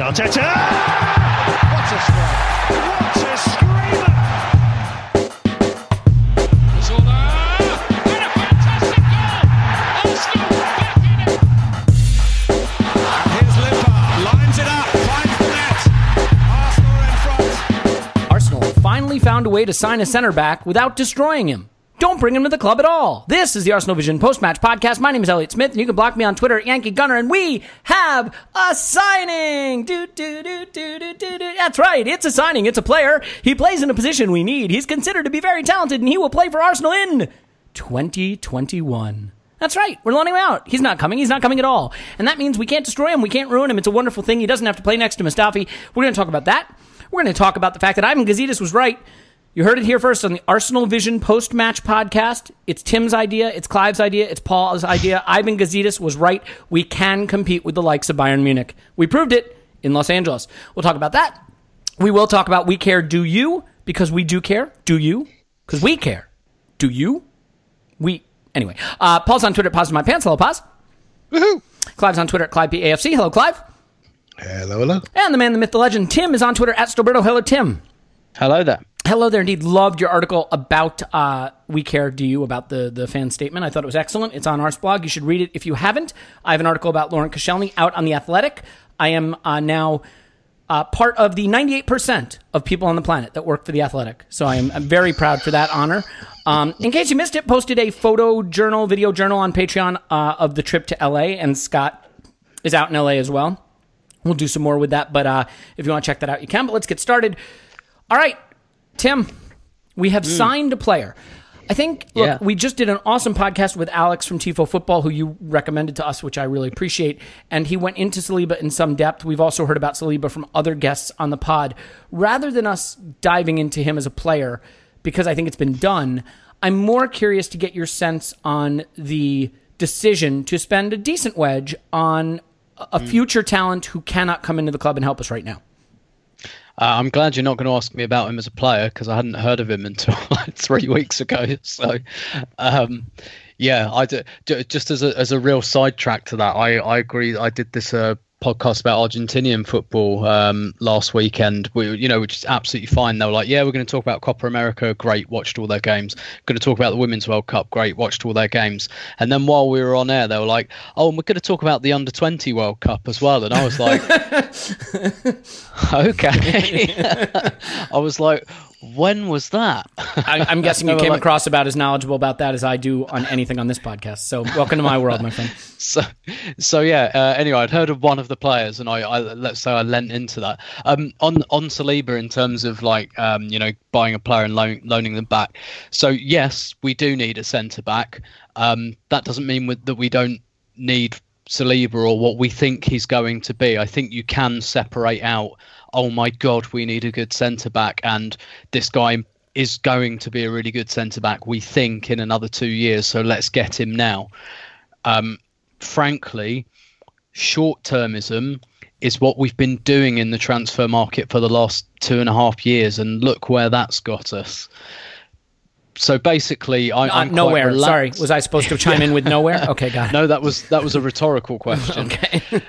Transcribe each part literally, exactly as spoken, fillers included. Arteta! What a strike! What a screamer! What a fantastic goal! Arsenal back in it! Here's Lippard, lines it up, finds the net. Arsenal in front. Arsenal finally found a way to sign a centre back without destroying him. Don't bring him to the club at all. This is the Arsenal Vision Post Match Podcast. My name is Elliot Smith, and you can block me on Twitter at Yankee Gunner, and we have a signing. Do, do, do, do, do, do, do. That's right. It's a signing. It's a player. He plays in a position we need. He's considered to be very talented, and he will play for Arsenal in twenty twenty-one. That's right. We're loaning him out. He's not coming. He's not coming at all. And that means we can't destroy him. We can't ruin him. It's a wonderful thing. He doesn't have to play next to Mustafi. We're going to talk about that. We're going to talk about the fact that Ivan Gazidis was right. You heard it here first on the Arsenal Vision Post-Match Podcast. It's Tim's idea. It's Clive's idea. It's Paul's idea. Ivan Gazidis was right. We can compete with the likes of Bayern Munich. We proved it in Los Angeles. We'll talk about that. We will talk about we care, do you? Because we do care. Do you? Because we care. Do you? We. Anyway. Uh, Paul's on Twitter at Pause My Pants. Hello, Pause. Woohoo. Clive's on Twitter at ClivePAFC. Hello, Clive. Hello, hello. And the man, the myth, the legend, Tim is on Twitter at Stilberto. Hello, Tim. Hello there. Hello there, indeed. Loved your article about uh, We Care, Do You, about the, the fan statement. I thought it was excellent. It's on Ars Blog. You should read it if you haven't. I have an article about Laurent Koscielny out on The Athletic. I am uh, now uh, part of the ninety-eight percent of people on the planet that work for The Athletic. So I am I'm very proud for that honor. Um, in case you missed it, posted a photo journal, video journal on Patreon uh, of the trip to L A, and Scott is out in L A as well. We'll do some more with that, but uh, if you want to check that out, you can. But let's get started. All right. Tim, we have mm. signed a player. I think, look, yeah. we just did an awesome podcast with Alex from Tifo Football, who you recommended to us, which I really appreciate, and he went into Saliba in some depth. We've also heard about Saliba from other guests on the pod. Rather than us diving into him as a player, because I think it's been done, I'm more curious to get your sense on the decision to spend a decent wedge on a mm. future talent who cannot come into the club and help us right now. Uh, I'm glad you're not going to ask me about him as a player because I hadn't heard of him until like three weeks ago. So, um, yeah, I do, just as a as a real sidetrack to that, I, I agree. I did this uh, podcast about Argentinian football um, last weekend, we, you know, which is absolutely fine. They were like, yeah, we're going to talk about Copa America. Great, watched all their games. Going to talk about the Women's World Cup. Great, watched all their games. And then while we were on air, they were like, oh, and we're going to talk about the under twenty World Cup as well. And I was like... Okay. I was like, when was that? I, I'm guessing you came like, across about as knowledgeable about that as I do on anything on this podcast. So welcome to my world, my friend. So, so yeah, uh, anyway, I'd heard of one of the players and I, I let's say I lent into that. Um, on, on Saliba in terms of like, um, you know, buying a player and loan, loaning them back. So yes, we do need a centre-back. Um, that doesn't mean that we don't need Saliba or what we think he's going to be. I think you can separate out, oh my God, we need a good centre-back and this guy is going to be a really good centre-back, we think, in another two years, so let's get him now. Um, frankly, short-termism is what we've been doing in the transfer market for the last two and a half years, and look where that's got us. So basically, I, I'm nowhere. Quite Sorry, was I supposed to chime in with nowhere? Okay, got it. No, that was that was a rhetorical question. Okay.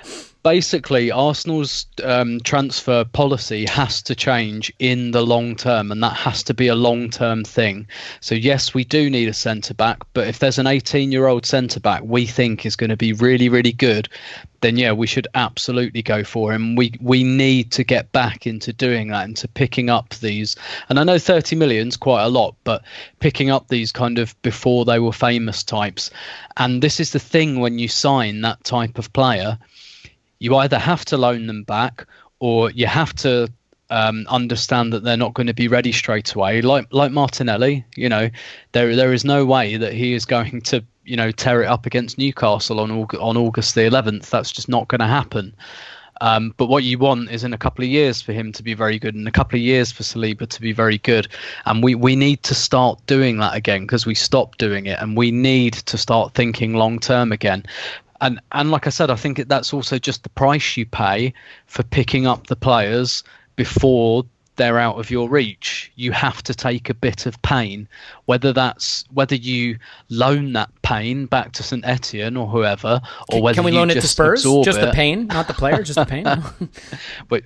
Basically, Arsenal's um, transfer policy has to change in the long term, and that has to be a long-term thing. So yes, we do need a centre-back, but if there's an eighteen-year-old centre-back we think is going to be really, really good, then yeah, we should absolutely go for him. We we need to get back into doing that, into picking up these. And I know thirty million's quite a lot, but picking up these kind of before they were famous types. And this is the thing when you sign that type of player, you either have to loan them back or you have to um, understand that they're not going to be ready straight away. Like like Martinelli, you know, there there is no way that he is going to, you know, tear it up against Newcastle on on August the eleventh. That's just not going to happen. Um, but what you want is in a couple of years for him to be very good and a couple of years for Saliba to be very good. And we, we need to start doing that again because we stopped doing it and we need to start thinking long term again. And and like I said, I think that's also just the price you pay for picking up the players before they're out of your reach. You have to take a bit of pain, whether that's whether you loan that pain back to Saint Etienne or whoever, or can, whether can we you loan just it to Spurs? Just it. The pain, not the player, just the pain. But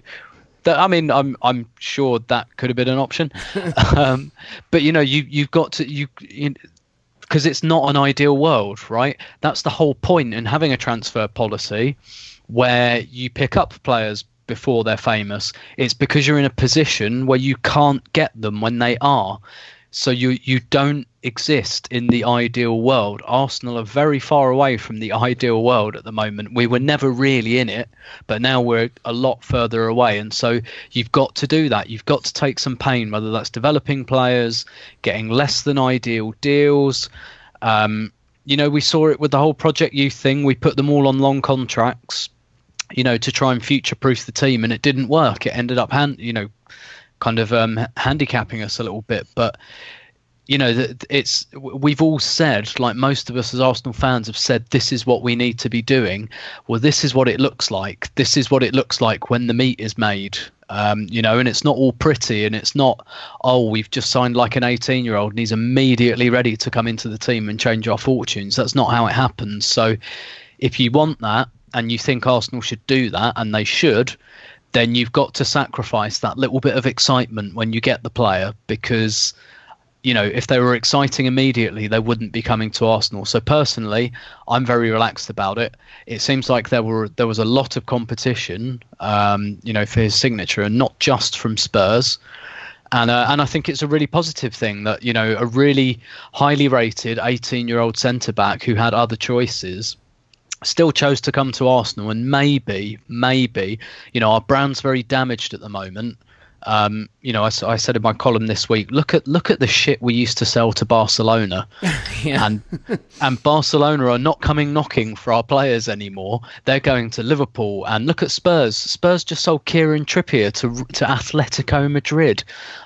that, I mean, I'm I'm sure that could have been an option. um, but you know, you you've got to you. you Because it's not an ideal world, right? That's the whole point in having a transfer policy where you pick up players before they're famous. It's because you're in a position where you can't get them when they are. So you, you don't exist in the ideal world. Arsenal are very far away from the ideal world at the moment. We were never really in it, but now we're a lot further away. And so you've got to do that. You've got to take some pain, whether that's developing players, getting less than ideal deals. Um, you know, we saw it with the whole Project Youth thing. We put them all on long contracts, you know, to try and future-proof the team, and it didn't work. It ended up, hand, you know, kind of um, handicapping us a little bit. But you know, it's we've all said, like most of us as Arsenal fans have said, this is what we need to be doing. Well, this is what it looks like. This is what it looks like when the meat is made. Um, you know, and it's not all pretty, and it's not, oh, we've just signed like an eighteen-year-old and he's immediately ready to come into the team and change our fortunes. That's not how it happens. So if you want that and you think Arsenal should do that, and they should, then you've got to sacrifice that little bit of excitement when you get the player, because, you know, if they were exciting immediately, they wouldn't be coming to Arsenal. So personally, I'm very relaxed about it. It seems like there were there was a lot of competition, um, you know, for his signature, and not just from Spurs. And uh, and I think it's a really positive thing that, you know, a really highly rated eighteen-year-old centre-back who had other choices still chose to come to Arsenal. And maybe, maybe, you know, our brand's very damaged at the moment. Um, you know, I, I said in my column this week, look at look at the shit we used to sell to Barcelona. Yeah. And and Barcelona are not coming knocking for our players anymore. They're going to Liverpool. And look at Spurs. Spurs just sold Kieran Trippier to to Atletico Madrid,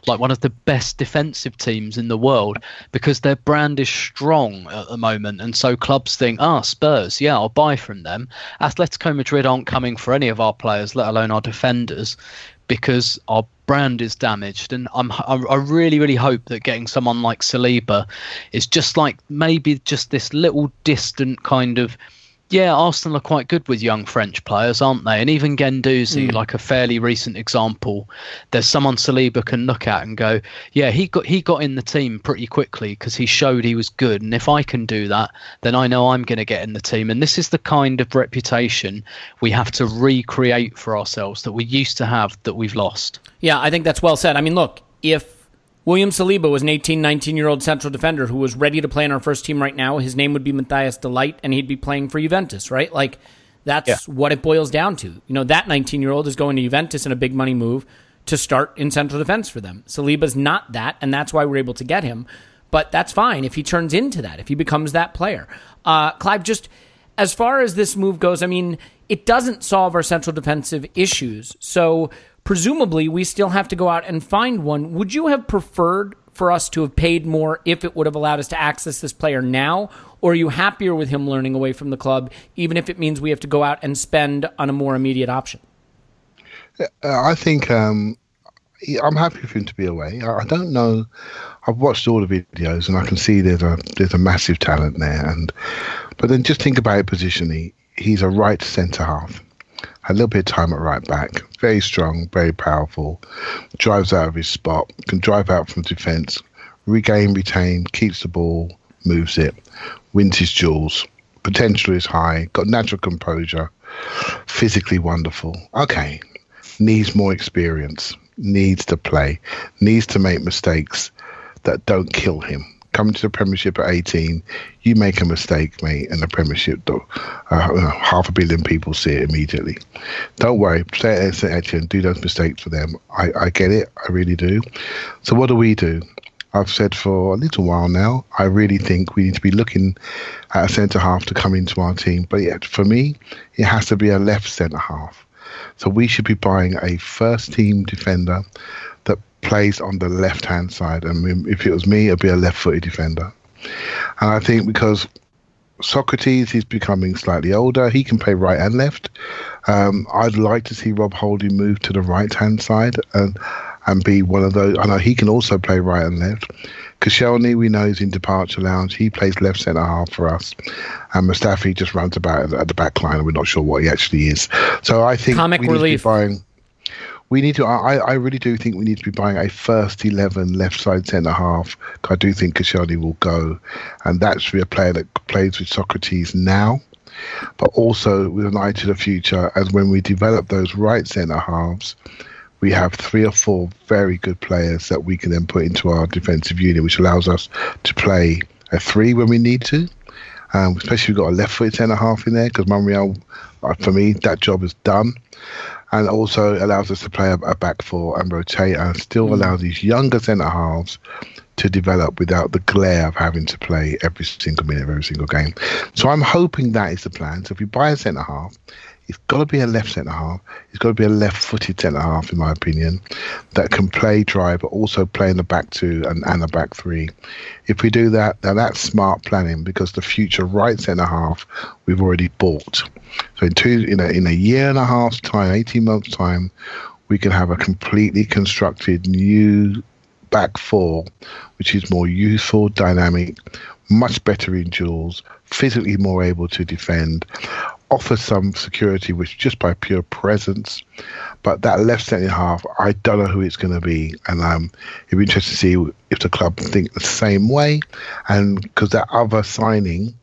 like one of the best defensive teams in the world, because their brand is strong at the moment. And so clubs think, ah, Spurs, yeah, I'll buy from them. Atletico Madrid aren't coming for any of our players, let alone our defenders, because our brand is damaged. And I'm, I, I really, really hope that getting someone like Saliba is just like maybe just this little distant kind of, yeah, Arsenal are quite good with young French players, aren't they? And even Guendouzi, mm. like a fairly recent example, there's someone Saliba can look at and go, yeah, he got he got in the team pretty quickly because he showed he was good. And if I can do that, then I know I'm going to get in the team. And this is the kind of reputation we have to recreate for ourselves that we used to have that we've lost. Yeah, I think that's well said. I mean, look, if William Saliba was an eighteen, nineteen-year-old central defender who was ready to play in our first team right now, his name would be Matthias Delight, and he'd be playing for Juventus, right? Like, that's yeah. what it boils down to. You know, that nineteen-year-old is going to Juventus in a big money move to start in central defense for them. Saliba's not that, and that's why we're able to get him. But that's fine if he turns into that, if he becomes that player. Uh, Clive, just as far as this move goes, I mean, it doesn't solve our central defensive issues. So presumably, we still have to go out and find one. Would you have preferred for us to have paid more if it would have allowed us to access this player now? Or are you happier with him learning away from the club, even if it means we have to go out and spend on a more immediate option? I think um, I'm happy for him to be away. I don't know. I've watched all the videos and I can see there's a there's a massive talent there. And but then just think about it positionally. He's a right centre half. A little bit of time at right back. Very strong, very powerful. Drives out of his spot. Can drive out from defence. Regain, retain. Keeps the ball. Moves it. Wins his duels. Potential is high. Got natural composure. Physically wonderful. Okay. Needs more experience. Needs to play. Needs to make mistakes that don't kill him. Coming to the Premiership at eighteen, you make a mistake, mate, and the Premiership, uh, half a billion people see it immediately. Don't worry, play at Saint Etienne, do those mistakes for them. I, I get it, I really do. So what do we do? I've said for a little while now, I really think we need to be looking at a centre-half to come into our team. But yet, for me, it has to be a left centre-half. So we should be buying a first-team defender that plays on the left-hand side. I mean, if it was me, it'd be a left-footed defender. And I think because Sokratis is becoming slightly older, he can play right and left. Um, I'd like to see Rob Holding move to the right-hand side and and be one of those. I know he can also play right and left. Koscielny, we know, is in departure lounge. He plays left centre-half for us. And Mustafi just runs about at the back line, and we're not sure what he actually is. So I think Comic we relief. need to be buying... We need to. I, I really do think we need to be buying a first eleven left side centre half. I do think Koscielny will go, and that's a player that plays with Sokratis now, but also with an eye to the future. As when we develop those right centre halves, we have three or four very good players that we can then put into our defensive unit, which allows us to play a three when we need to. Um, especially we've got a left foot centre half in there because Monreal, for me, that job is done. And also allows us to play a, a back four and rotate, and still allows these younger centre-halves to develop without the glare of having to play every single minute of every single game. So I'm hoping that is the plan. So if you buy a centre-half, it's got to be a left centre-half. It's got to be a left-footed centre-half, in my opinion, that can play dry, but also play in the back two and, and the back three. If we do that, now that's smart planning, because the future right centre-half we've already bought. So in, two, in, a, in a year and a half's time, eighteen months' time, we can have a completely constructed new back four, which is more youthful, dynamic, much better in duels, physically more able to defend, offers some security, which just by pure presence. But that left centre half, I don't know who it's going to be, and um, it'd be interesting to see if the club think the same way. And because that other signing,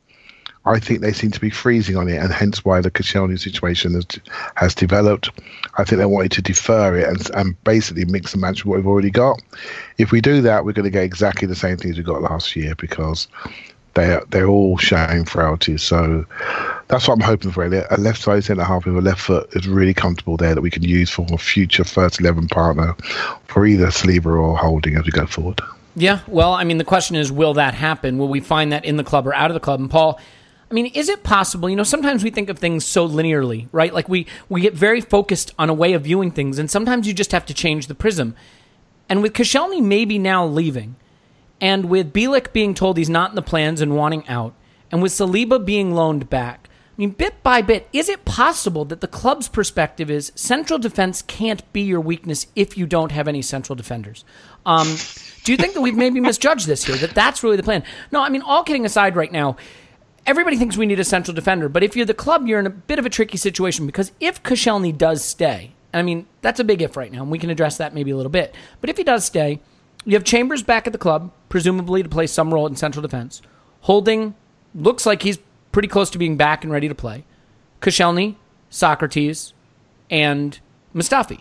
I think they seem to be freezing on it, and hence why the Koscielny situation has, has developed. I think they wanted to defer it and, and basically mix and match what we've already got. If we do that, we're going to get exactly the same things we got last year, because they, they're all showing frailties. So that's what I'm hoping for. A left side centre-half with a left foot is really comfortable there that we can use for a future first eleven partner for either Saliba or Holding as we go forward. Yeah, well, I mean, the question is, will that happen? Will we find that in the club or out of the club? And Paul, I mean, is it possible? You know, sometimes we think of things so linearly, right? Like we, we get very focused on a way of viewing things, and sometimes you just have to change the prism. And with Koscielny maybe now leaving, and with Bielik being told he's not in the plans and wanting out, and with Saliba being loaned back, I mean, bit by bit, is it possible that the club's perspective is central defense can't be your weakness if you don't have any central defenders? Um, do you think that we've maybe misjudged this here, that that's really the plan? No, I mean, all kidding aside right now, everybody thinks we need a central defender, but if you're the club, you're in a bit of a tricky situation, because if Koscielny does stay, I mean, that's a big if right now, and we can address that maybe a little bit, but if he does stay, you have Chambers back at the club, presumably to play some role in central defense. Holding looks like he's pretty close to being back and ready to play. Koscielny, Sokratis, and Mustafi.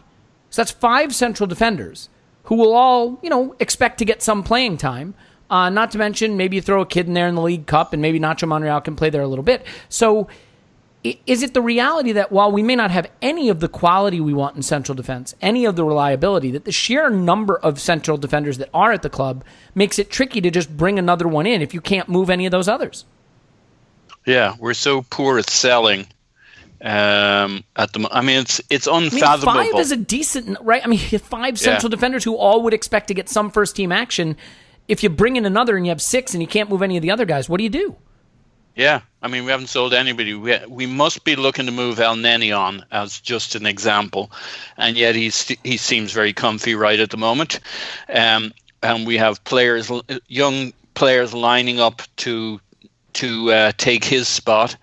So that's five central defenders who will all, you know, expect to get some playing time. Uh, not to mention, maybe you throw a kid in there in the League Cup, and maybe Nacho Monreal can play there a little bit. So is it the reality that while we may not have any of the quality we want in central defense, any of the reliability, that the sheer number of central defenders that are at the club makes it tricky to just bring another one in if you can't move any of those others? Yeah, we're so poor at selling. Um, at the, I mean, it's it's unfathomable. I mean, five is a decent, right? I mean, five central yeah. defenders who all would expect to get some first-team action. If you bring in another and you have six and you can't move any of the other guys, what do you do? Yeah, I mean, we haven't sold anybody. We ha- we must be looking to move El Neni on, as just an example, and yet he's, he seems very comfy right at the moment. Um, and we have players, young players lining up to to uh, take his spot.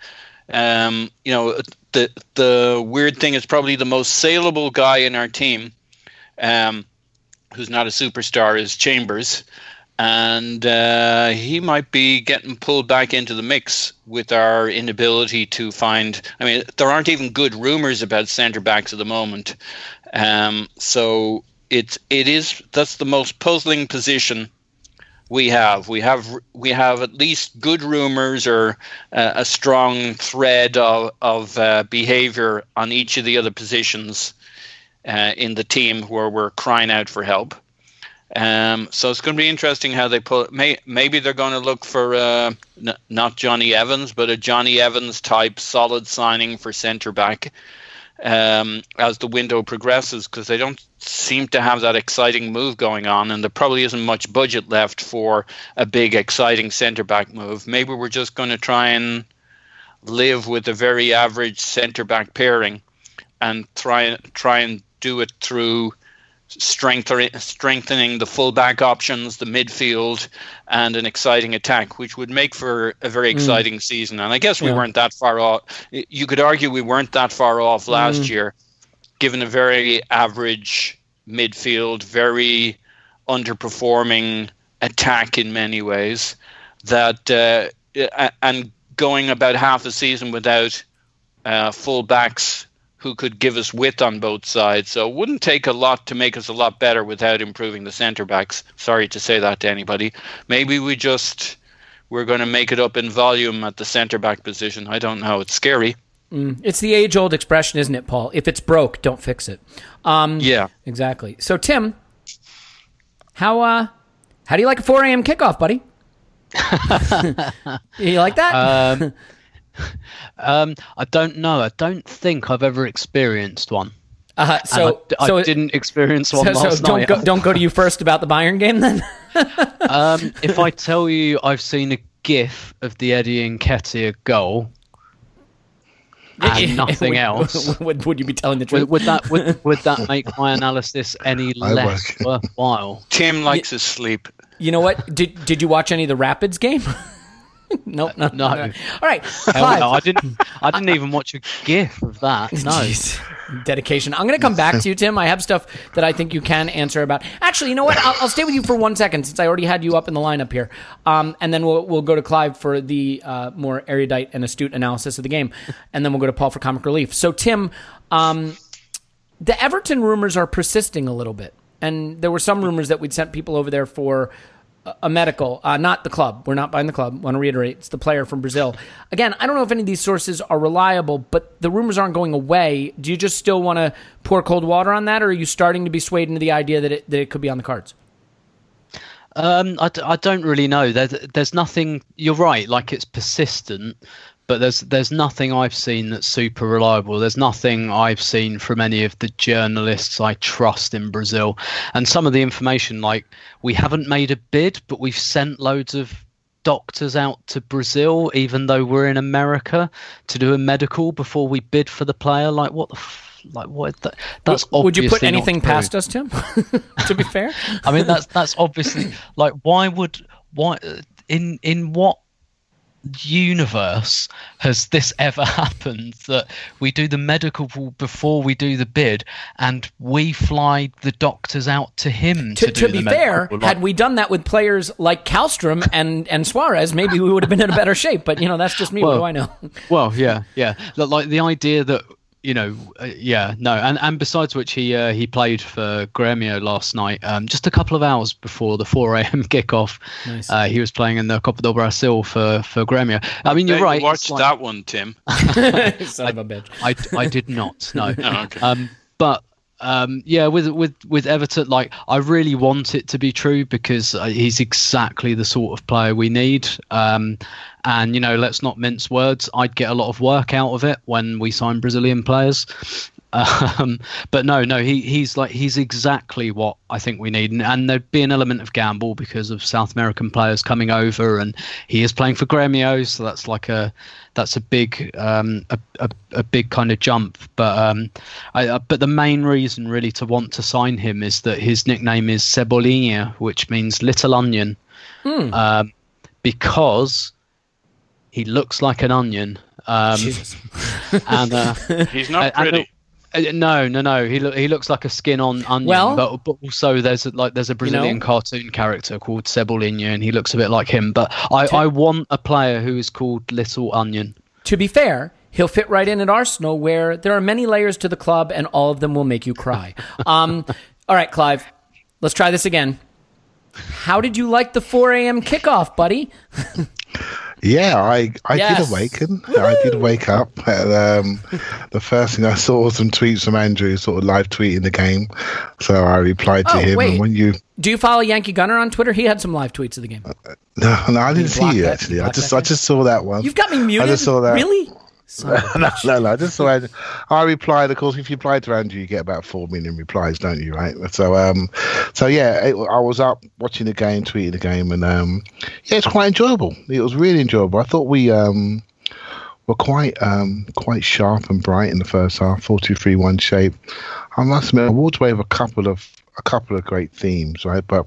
Um, you know, the the weird thing is probably the most saleable guy in our team, um, who's not a superstar, is Chambers. And uh, he might be getting pulled back into the mix with our inability to find... I mean, there aren't even good rumors about centre-backs at the moment. Um, so it, it is that's the most puzzling position we have. We have we have at least good rumors or uh, a strong thread of, of uh, behavior on each of the other positions uh, in the team where we're crying out for help. Um, so it's going to be interesting how they pull it. May, maybe they're going to look for uh, n- not Johnny Evans, but a Johnny Evans type solid signing for centre back um, as the window progresses, because they don't seem to have that exciting move going on, and there probably isn't much budget left for a big exciting centre back move. Maybe we're just going to try and live with a very average centre back pairing and try, try and do it through strengthening the full-back options, the midfield, and an exciting attack, which would make for a very exciting mm. season. And I guess we yeah. weren't that far off. You could argue we weren't that far off last mm. year, given a very average midfield, very underperforming attack in many ways, that uh, and going about half a season without uh, full-backs who could give us width on both sides. So it wouldn't take a lot to make us a lot better without improving the centre-backs. Sorry to say that to anybody. Maybe we just, we're going to make it up in volume at the centre-back position. I don't know. It's scary. Mm. It's the age-old expression, isn't it, Paul? If it's broke, don't fix it. Um, yeah. Exactly. So, Tim, how uh, how do you like a four a.m. kickoff, buddy? You like that? Um Um, I don't know. I don't think I've ever experienced one. Uh, so I, I so, didn't experience one so, last so don't night. Go, don't go to you first about the Bayern game then. um, if I tell you I've seen a GIF of the Eddie Nketiah goal and nothing would, else, would, would you be telling the truth? Would, would that would, would that make my analysis any less worthwhile? Tim likes his sleep. You know what? Did did you watch any of the Rapids game? Nope, no, no, no. All right, Clive. No, I didn't. I didn't even watch a GIF of that. No dedication. I'm going to come back to you, Tim. I have stuff that I think you can answer about. Actually, you know what? I'll, I'll stay with you for one second since I already had you up in the lineup here, um, and then we'll we'll go to Clive for the uh, more erudite and astute analysis of the game, and then we'll go to Paul for comic relief. So, Tim, um, the Everton rumors are persisting a little bit, and there were some rumors that we'd sent people over there for a medical, uh, not the club. We're not buying the club. I want to reiterate, it's the player from Brazil. Again, I don't know if any of these sources are reliable, but the rumors aren't going away. Do you just still want to pour cold water on that, or are you starting to be swayed into the idea that it, that it could be on the cards? Um, I, I don't really know. There's, there's nothing, you're right, like it's persistent, but there's, there's nothing I've seen that's super reliable. There's nothing I've seen from any of the journalists I trust in Brazil. And some of the information, like, we haven't made a bid, but we've sent loads of doctors out to Brazil, even though we're in America, to do a medical before we bid for the player. Like, what the f- Like what? That, that's would, would you put anything past us, Tim? To be fair, I mean that's that's obviously like why would why in in what universe has this ever happened that we do the medical before we do the bid and we fly the doctors out to him to, to, to do be the fair like, had we done that with players like Kallstrom and and Suarez, maybe we would have been in a better shape, but you know, that's just me. Well, what do I know? Well, yeah yeah like the idea that You know, uh, yeah, no, and and besides which, he uh, he played for Grêmio last night, um, just a couple of hours before the four a.m. kickoff. Nice. Uh, he was playing in the Copa do Brasil for for Grêmio. I mean, you're right. You watched like, that one, Tim. Son I, of a bitch. I, I did not. No. Oh, okay. Um, but. Um, yeah, with with with Everton, like I really want it to be true because uh, he's exactly the sort of player we need. Um, and you know, let's not mince words. I'd get a lot of work out of it when we sign Brazilian players. Um, but no, no, he he's like he's exactly what I think we need. And, and there'd be an element of gamble because of South American players coming over, and he is playing for Grêmio, so that's like a that's a big um, a, a a big kind of jump. But um, I, uh, but the main reason really to want to sign him is that his nickname is Cebolinha, which means little onion, mm. um, because he looks like an onion. Um, Jesus, and uh, he's not pretty. And, uh, No, no, no. He lo- he looks like a skin-on onion, well, but, but also there's a, like there's a Brazilian you know, cartoon character called Cebolinha, and he looks a bit like him. But I, to, I want a player who is called Little Onion. To be fair, he'll fit right in at Arsenal, where there are many layers to the club, and all of them will make you cry. um, all right, Clive, let's try this again. How did you like the four a.m. kickoff, buddy? Yeah, I, I yes. did awaken. Woo-hoo! I did wake up. And, um, the first thing I saw was some tweets from Andrew, sort of live tweeting the game. So I replied to oh, him. Wait. And when you do you follow Yankee Gunner on Twitter? He had some live tweets of the game. Uh, no, no, I didn't see you that, actually. I just, I just saw that one. You've got me muted. I just saw that. Really? no, no, no. I just saw. I, I replied. Of course, if you reply to Andrew, you get about four million replies, don't you? Right. So, um, so yeah, it, I was up watching the game, tweeting the game, and um, yeah, it's quite enjoyable. It was really enjoyable. I thought we um were quite um quite sharp and bright in the first half, four two three one shape. I must admit, I walked away with a couple of a couple of great themes, right? But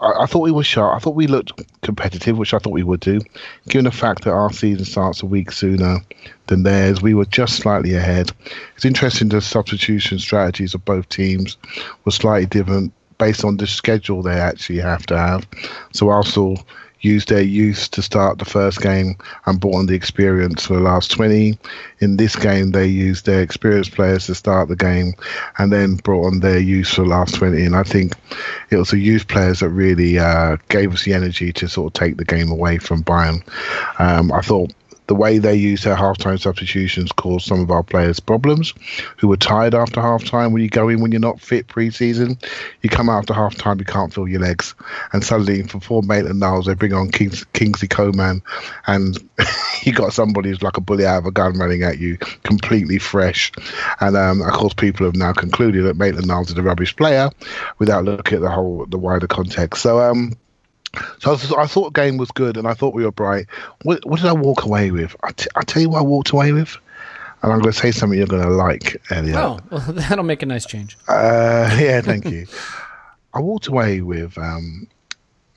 I, I thought we were sharp. I thought we looked competitive, which I thought we would do. Given the fact that our season starts a week sooner than theirs, we were just slightly ahead. It's interesting the substitution strategies of both teams were slightly different based on the schedule they actually have to have. So Arsenal used their youth to start the first game and brought on the experience for the last twenty. In this game, they used their experienced players to start the game and then brought on their youth for the last twenty. And I think it was the youth players that really uh, gave us the energy to sort of take the game away from Bayern. Um, I thought the way they used their halftime substitutions caused some of our players problems, who were tired after halftime. When you go in when you're not fit pre-season, you come out after halftime, you can't feel your legs. And suddenly, for four Maitland-Niles, they bring on Kings- Kingsley Coman, and you got somebody who's like a bullet out of a gun running at you, completely fresh. And um, of course, people have now concluded that Maitland-Niles is a rubbish player without looking at the whole, the wider context. So, um, So I thought the game was good and I thought we were bright. What, what did I walk away with? I, t- I tell you what I walked away with, and I'm going to say something you're going to like, Elliot. Oh, well, that'll make a nice change. Uh, yeah, thank you. I walked away with um,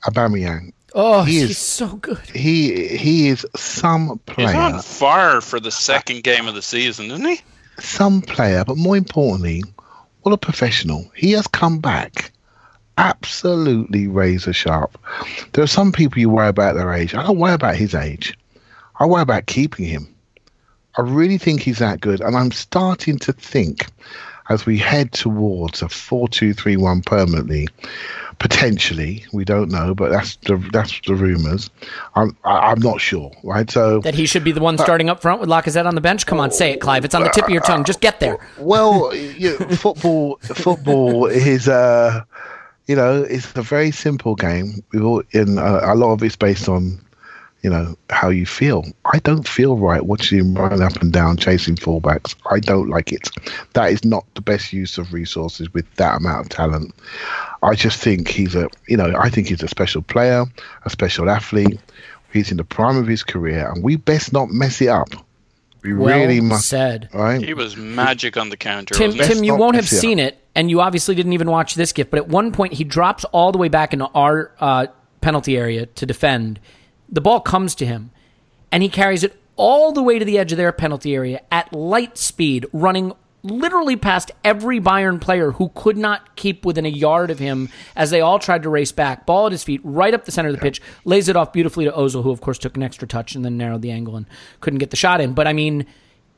Aubameyang. Oh, he is, he's so good. He he is some player. He's on fire for the second game of the season, isn't he? Some player, but more importantly, what a professional. He has come back absolutely razor sharp. There are some people you worry about their age. I don't worry about his age. I worry about keeping him. I really think he's that good, and I'm starting to think, as we head towards a four two three one permanently, potentially, we don't know, but that's the that's the rumours. I'm I, I'm not sure, right? So that he should be the one uh, starting up front with Lacazette on the bench. Come on, say it, Clive. It's on the tip of your tongue. Just get there. Well, you know, football football is uh. You know, it's a very simple game. We've all in uh, a lot of it's based on, you know, how you feel. I don't feel right watching him run up and down chasing fullbacks. I don't like it. That is not the best use of resources with that amount of talent. I just think he's a, you know, I think he's a special player, a special athlete. He's in the prime of his career, and we best not mess it up. We well really must, said. Right? He was magic on the counter. Tim, Tim, you won't have seen it, and you obviously didn't even watch this gift, but at one point he drops all the way back into our uh, penalty area to defend. The ball comes to him, and he carries it all the way to the edge of their penalty area at light speed, running literally past every Bayern player who could not keep within a yard of him as they all tried to race back. Ball at his feet, right up the center of the pitch, lays it off beautifully to Ozil, who of course took an extra touch and then narrowed the angle and couldn't get the shot in. But I mean,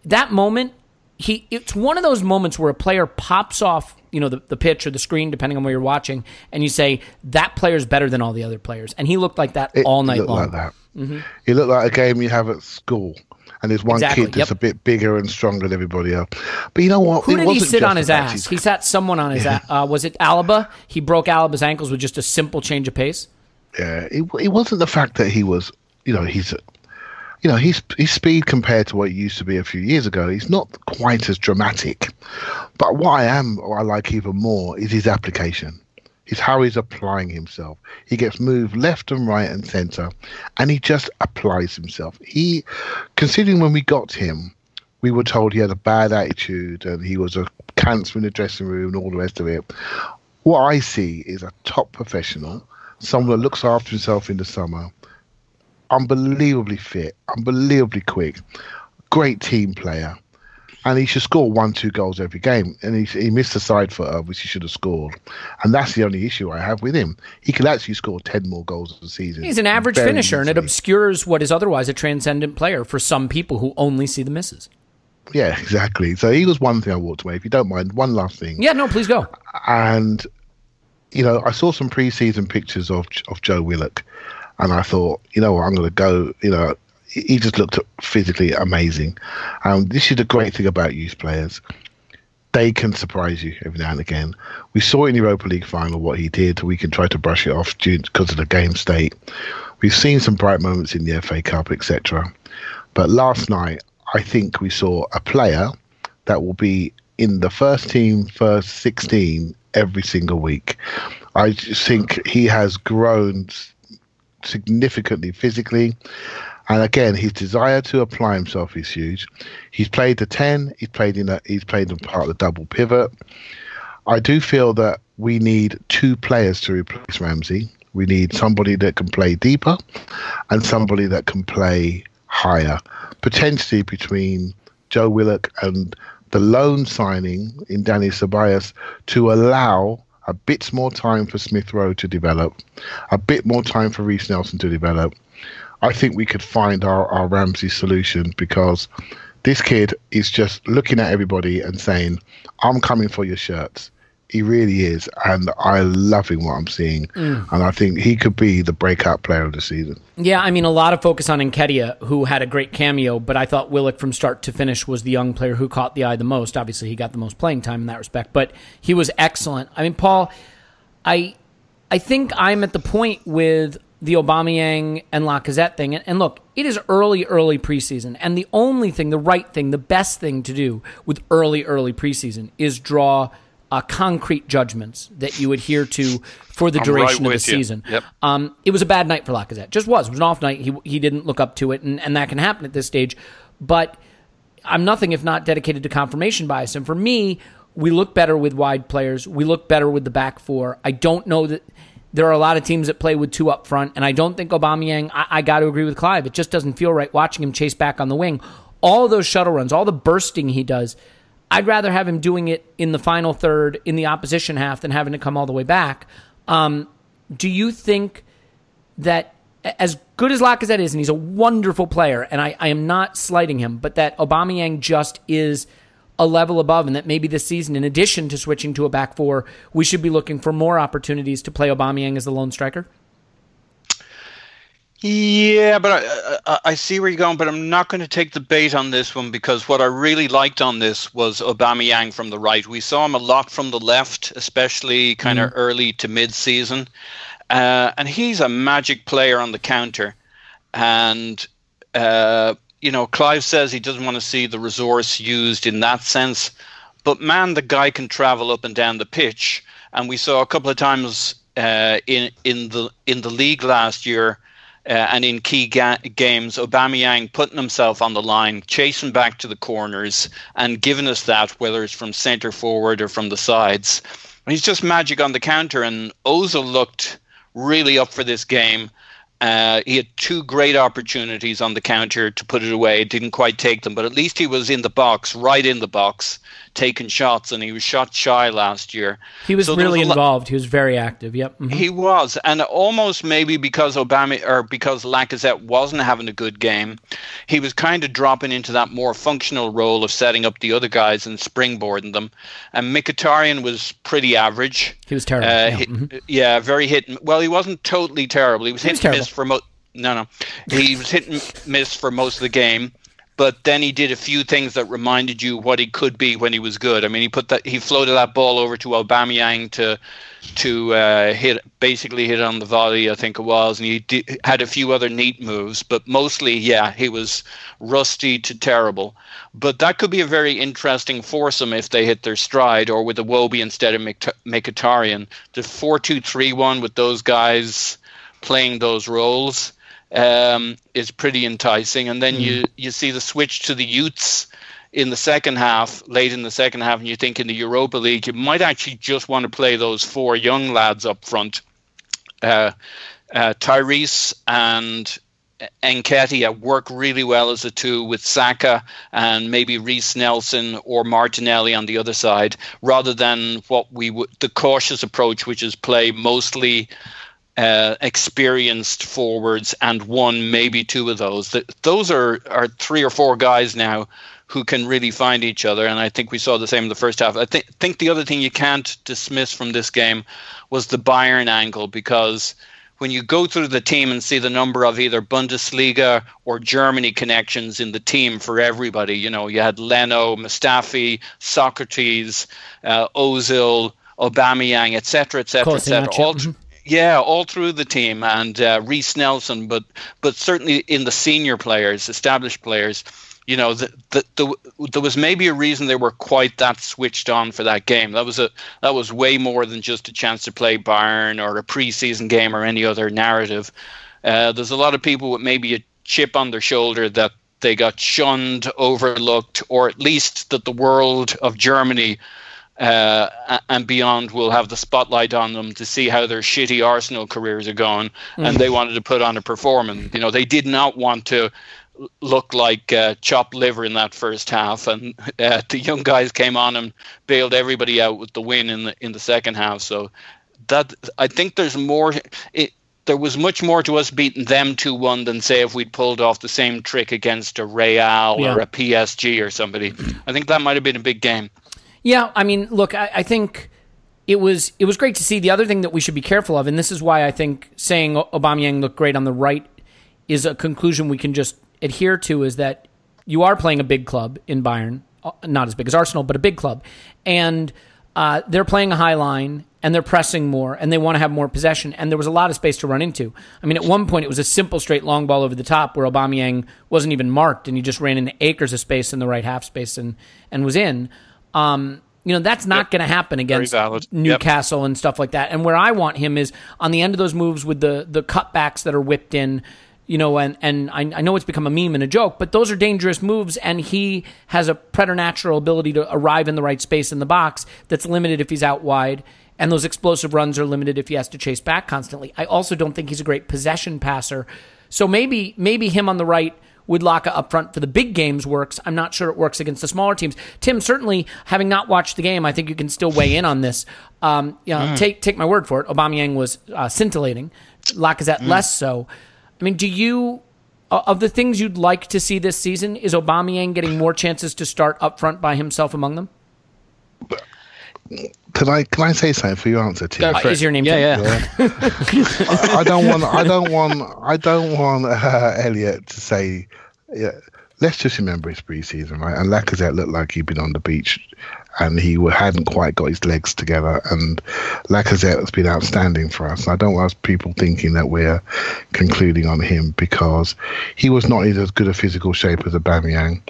that moment, he it's one of those moments where a player pops off, you know, the, the pitch or the screen, depending on where you're watching, and you say, that player's better than all the other players. And he looked like that it, all night long. He looked like that. Mm-hmm. He looked like a game you have at school. And there's one exactly, kid that's yep. a bit bigger and stronger than everybody else. But you know what? Who it did wasn't he sit on his ass? He sat someone on his yeah. ass. Uh, was it Alaba? He broke Alaba's ankles with just a simple change of pace. Yeah, it, it wasn't the fact that he was, you know, he's, you know, his his speed compared to what it used to be a few years ago, he's not quite as dramatic. But what I am, or I like even more, is his application. Is how he's applying himself. He gets moved left and right and centre, and he just applies himself. He, considering when we got him, we were told he had a bad attitude and he was a cancer in the dressing room and all the rest of it. What I see is a top professional, someone that looks after himself in the summer, unbelievably fit, unbelievably quick, great team player. And he should score one, two goals every game. And he, he missed a side footer, which he should have scored. And that's the only issue I have with him. He could actually score ten more goals in the season. He's an average finisher, easily. And it obscures what is otherwise a transcendent player for some people who only see the misses. Yeah, exactly. So he was one thing I walked away. If you don't mind, one last thing. Yeah, no, please go. And, you know, I saw some pre-season pictures of, of Joe Willock. And I thought, you know what, I'm going to go, you know, he just looked physically amazing. Um, this is the great thing about youth players. They can surprise you every now and again. We saw in the Europa League final what he did. We can try to brush it off due because of the game state. We've seen some bright moments in the F A Cup, et cetera. But last night, I think we saw a player that will be in the first team, first sixteen, every single week. I think he has grown significantly physically. And again, his desire to apply himself is huge. He's played the ten. He's played in a, he's played in part of the double pivot. I do feel that we need two players to replace Ramsey. We need somebody that can play deeper and somebody that can play higher, potentially between Joe Willock and the loan signing in Dani Ceballos, to allow a bit more time for Smith Rowe to develop, a bit more time for Reiss Nelson to develop. I think we could find our, our Ramsey solution, because this kid is just looking at everybody and saying, I'm coming for your shirts. He really is, and I'm loving what I'm seeing. Mm. And I think he could be the breakout player of the season. Yeah, I mean, a lot of focus on Nketiah, who had a great cameo, but I thought Willock from start to finish was the young player who caught the eye the most. Obviously, he got the most playing time in that respect, but he was excellent. I mean, Paul, I I think I'm at the point with the Aubameyang and Lacazette thing. And, and look, it is early, early preseason. And the only thing, the right thing, the best thing to do with early, early preseason is draw Uh, concrete judgments that you adhere to for the duration right of the you. season. Yep. Um, it was a bad night for Lacazette. Just was. It was an off night. He he didn't look up to it, and, and that can happen at this stage. But I'm nothing if not dedicated to confirmation bias. And for me, we look better with wide players. We look better with the back four. I don't know that there are a lot of teams that play with two up front, and I don't think Aubameyang, I, I got to agree with Clive, it just doesn't feel right watching him chase back on the wing. All those shuttle runs, all the bursting he does, I'd rather have him doing it in the final third, in the opposition half, than having to come all the way back. Um, do you think that, as good as Lacazette is, and he's a wonderful player, and I, I am not slighting him, but that Aubameyang just is a level above, and that maybe this season, in addition to switching to a back four, we should be looking for more opportunities to play Aubameyang as the lone striker? Yeah, but I, I, I see where you're going, but I'm not going to take the bait on this one, because what I really liked on this was Aubameyang from the right. We saw him a lot from the left, especially kind of mm-hmm. early to mid-season. Uh, and he's a magic player on the counter. And, uh, you know, Clive says he doesn't want to see the resource used in that sense. But, man, the guy can travel up and down the pitch. And we saw a couple of times uh, in, in the in the league last year, Uh, and in key ga- games, Aubameyang putting himself on the line, chasing back to the corners, and giving us that, whether it's from centre forward or from the sides. And he's just magic on the counter. And Ozil looked really up for this game. Uh, he had two great opportunities on the counter to put it away. Didn't quite take them, but at least he was in the box, right in the box, taking shots. And he was shot shy last year. He was so really was involved. Lo- he was very active. Yep, mm-hmm. He was, and almost maybe because Obama or because Lacazette wasn't having a good game, he was kind of dropping into that more functional role of setting up the other guys and springboarding them. And Mkhitaryan was pretty average. He was terrible. Uh, yeah. Hit, mm-hmm. yeah, very hit. And, well, he wasn't totally terrible. He was hit and miss. For mo- no, no, he was hit and miss for most of the game, but then he did a few things that reminded you what he could be when he was good. I mean, he put that he floated that ball over to Aubameyang to to uh, hit, basically hit on the volley, I think it was, and he did, had a few other neat moves, but mostly, yeah, he was rusty to terrible. But that could be a very interesting foursome if they hit their stride, or with Iwobi instead of Mkhitaryan. The four two three one with those guys playing those roles um, is pretty enticing. And then mm. you, you see the switch to the youths in the second half, late in the second half, and you think in the Europa League, you might actually just want to play those four young lads up front. Uh, uh, Tyrese and Nketiah work really well as a two, with Saka and maybe Reiss Nelson or Martinelli on the other side, rather than what we would, the cautious approach, which is play mostly Uh, experienced forwards and one, maybe two of those. Th- those are, are three or four guys now who can really find each other, and I think we saw the same in the first half. I th- think the other thing you can't dismiss from this game was the Bayern angle, because when you go through the team and see the number of either Bundesliga or Germany connections in the team for everybody, you know, you had Leno, Mustafi, Sokratis, uh, Ozil, Aubameyang, et cetera, et cetera, et cetera. Yeah, all through the team, and uh, Reiss Nelson, but but certainly in the senior players, established players, you know, the, the, the, there was maybe a reason they were quite that switched on for that game. That was a that was way more than just a chance to play Bayern or a preseason game or any other narrative. Uh, there's a lot of people with maybe a chip on their shoulder that they got shunned, overlooked, or at least that the world of Germany uh, and beyond will have the spotlight on them to see how their shitty Arsenal careers are going, mm. and they wanted to put on a performance. You know, they did not want to look like uh, chopped liver in that first half, and uh, the young guys came on and bailed everybody out with the win in the in the second half. So that I think there's more. It, there was much more to us beating them two one than, say, if we'd pulled off the same trick against a Real yeah. or a P S G or somebody. I think that might have been a big game. Yeah, I mean, look, I, I think it was it was great to see. The other thing that we should be careful of, and this is why I think saying Aubameyang looked great on the right is a conclusion we can just adhere to, is that you are playing a big club in Bayern, not as big as Arsenal, but a big club, and uh, they're playing a high line, and they're pressing more, and they want to have more possession, and there was a lot of space to run into. I mean, at one point, it was a simple straight long ball over the top where Aubameyang wasn't even marked, and he just ran into acres of space in the right half space and, and was in. Um, you know, that's not yep. going to happen against Newcastle yep. and stuff like that. And where I want him is on the end of those moves with the the cutbacks that are whipped in, you know, and, and I, I know it's become a meme and a joke, but those are dangerous moves, and he has a preternatural ability to arrive in the right space in the box that's limited if he's out wide. And those explosive runs are limited if he has to chase back constantly. I also don't think he's a great possession passer. So maybe maybe him on the right with Laka up front for the big games works. I'm not sure it works against the smaller teams. Tim, certainly, having not watched the game, I think you can still weigh in on this. Um, you know, mm. Take take my word for it. Aubameyang was uh, scintillating. Lacazette mm. less so. I mean, do you... Of the things you'd like to see this season, is Aubameyang getting more chances to start up front by himself among them? But- Can I can I say something for your answer to you? Is your name? Yeah, yeah. yeah. I, I don't want I don't want I don't want uh, Elliot to say. Yeah, let's just remember it's pre-season, right? And Lacazette looked like he'd been on the beach, and he hadn't quite got his legs together. And Lacazette has been outstanding for us. I don't want people thinking that we're concluding on him, because he was not in as good a physical shape as Aubameyang,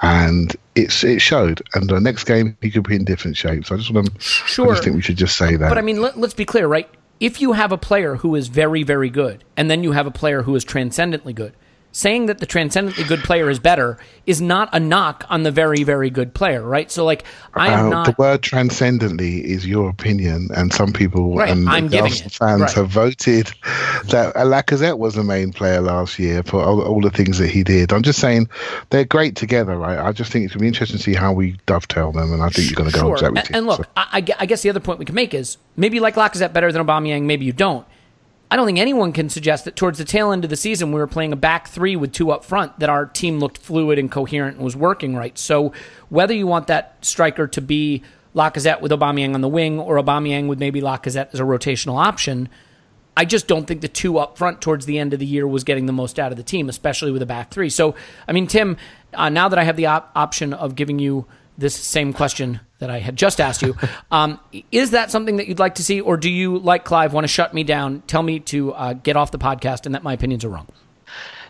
and it's it showed. And the next game he could be in different shape. So I just want to, sure. I just think we should just say that. But I mean, let, let's be clear, right? If you have a player who is very, very good, and then you have a player who is transcendently good, saying that the transcendently good player is better is not a knock on the very, very good player, right? So, like, I am uh, not... The word transcendently is your opinion, and some people right, and I'm the Arsenal fans right. have voted that Lacazette was the main player last year for all, all the things that he did. I'm just saying they're great together, right? I just think it's going to be interesting to see how we dovetail them, and I think you're going to go sure. on that with and, and look, so. I, I guess the other point we can make is maybe you like Lacazette better than Aubameyang, maybe you don't. I don't think anyone can suggest that towards the tail end of the season we were playing a back three with two up front, that our team looked fluid and coherent and was working right. So whether you want that striker to be Lacazette with Aubameyang on the wing, or Aubameyang with maybe Lacazette as a rotational option, I just don't think the two up front towards the end of the year was getting the most out of the team, especially with a back three. So, I mean, Tim, uh, now that I have the op- option of giving you this same question that I had just asked you, um, is that something that you'd like to see, or do you, like Clive, want to shut me down, tell me to uh, get off the podcast and that my opinions are wrong?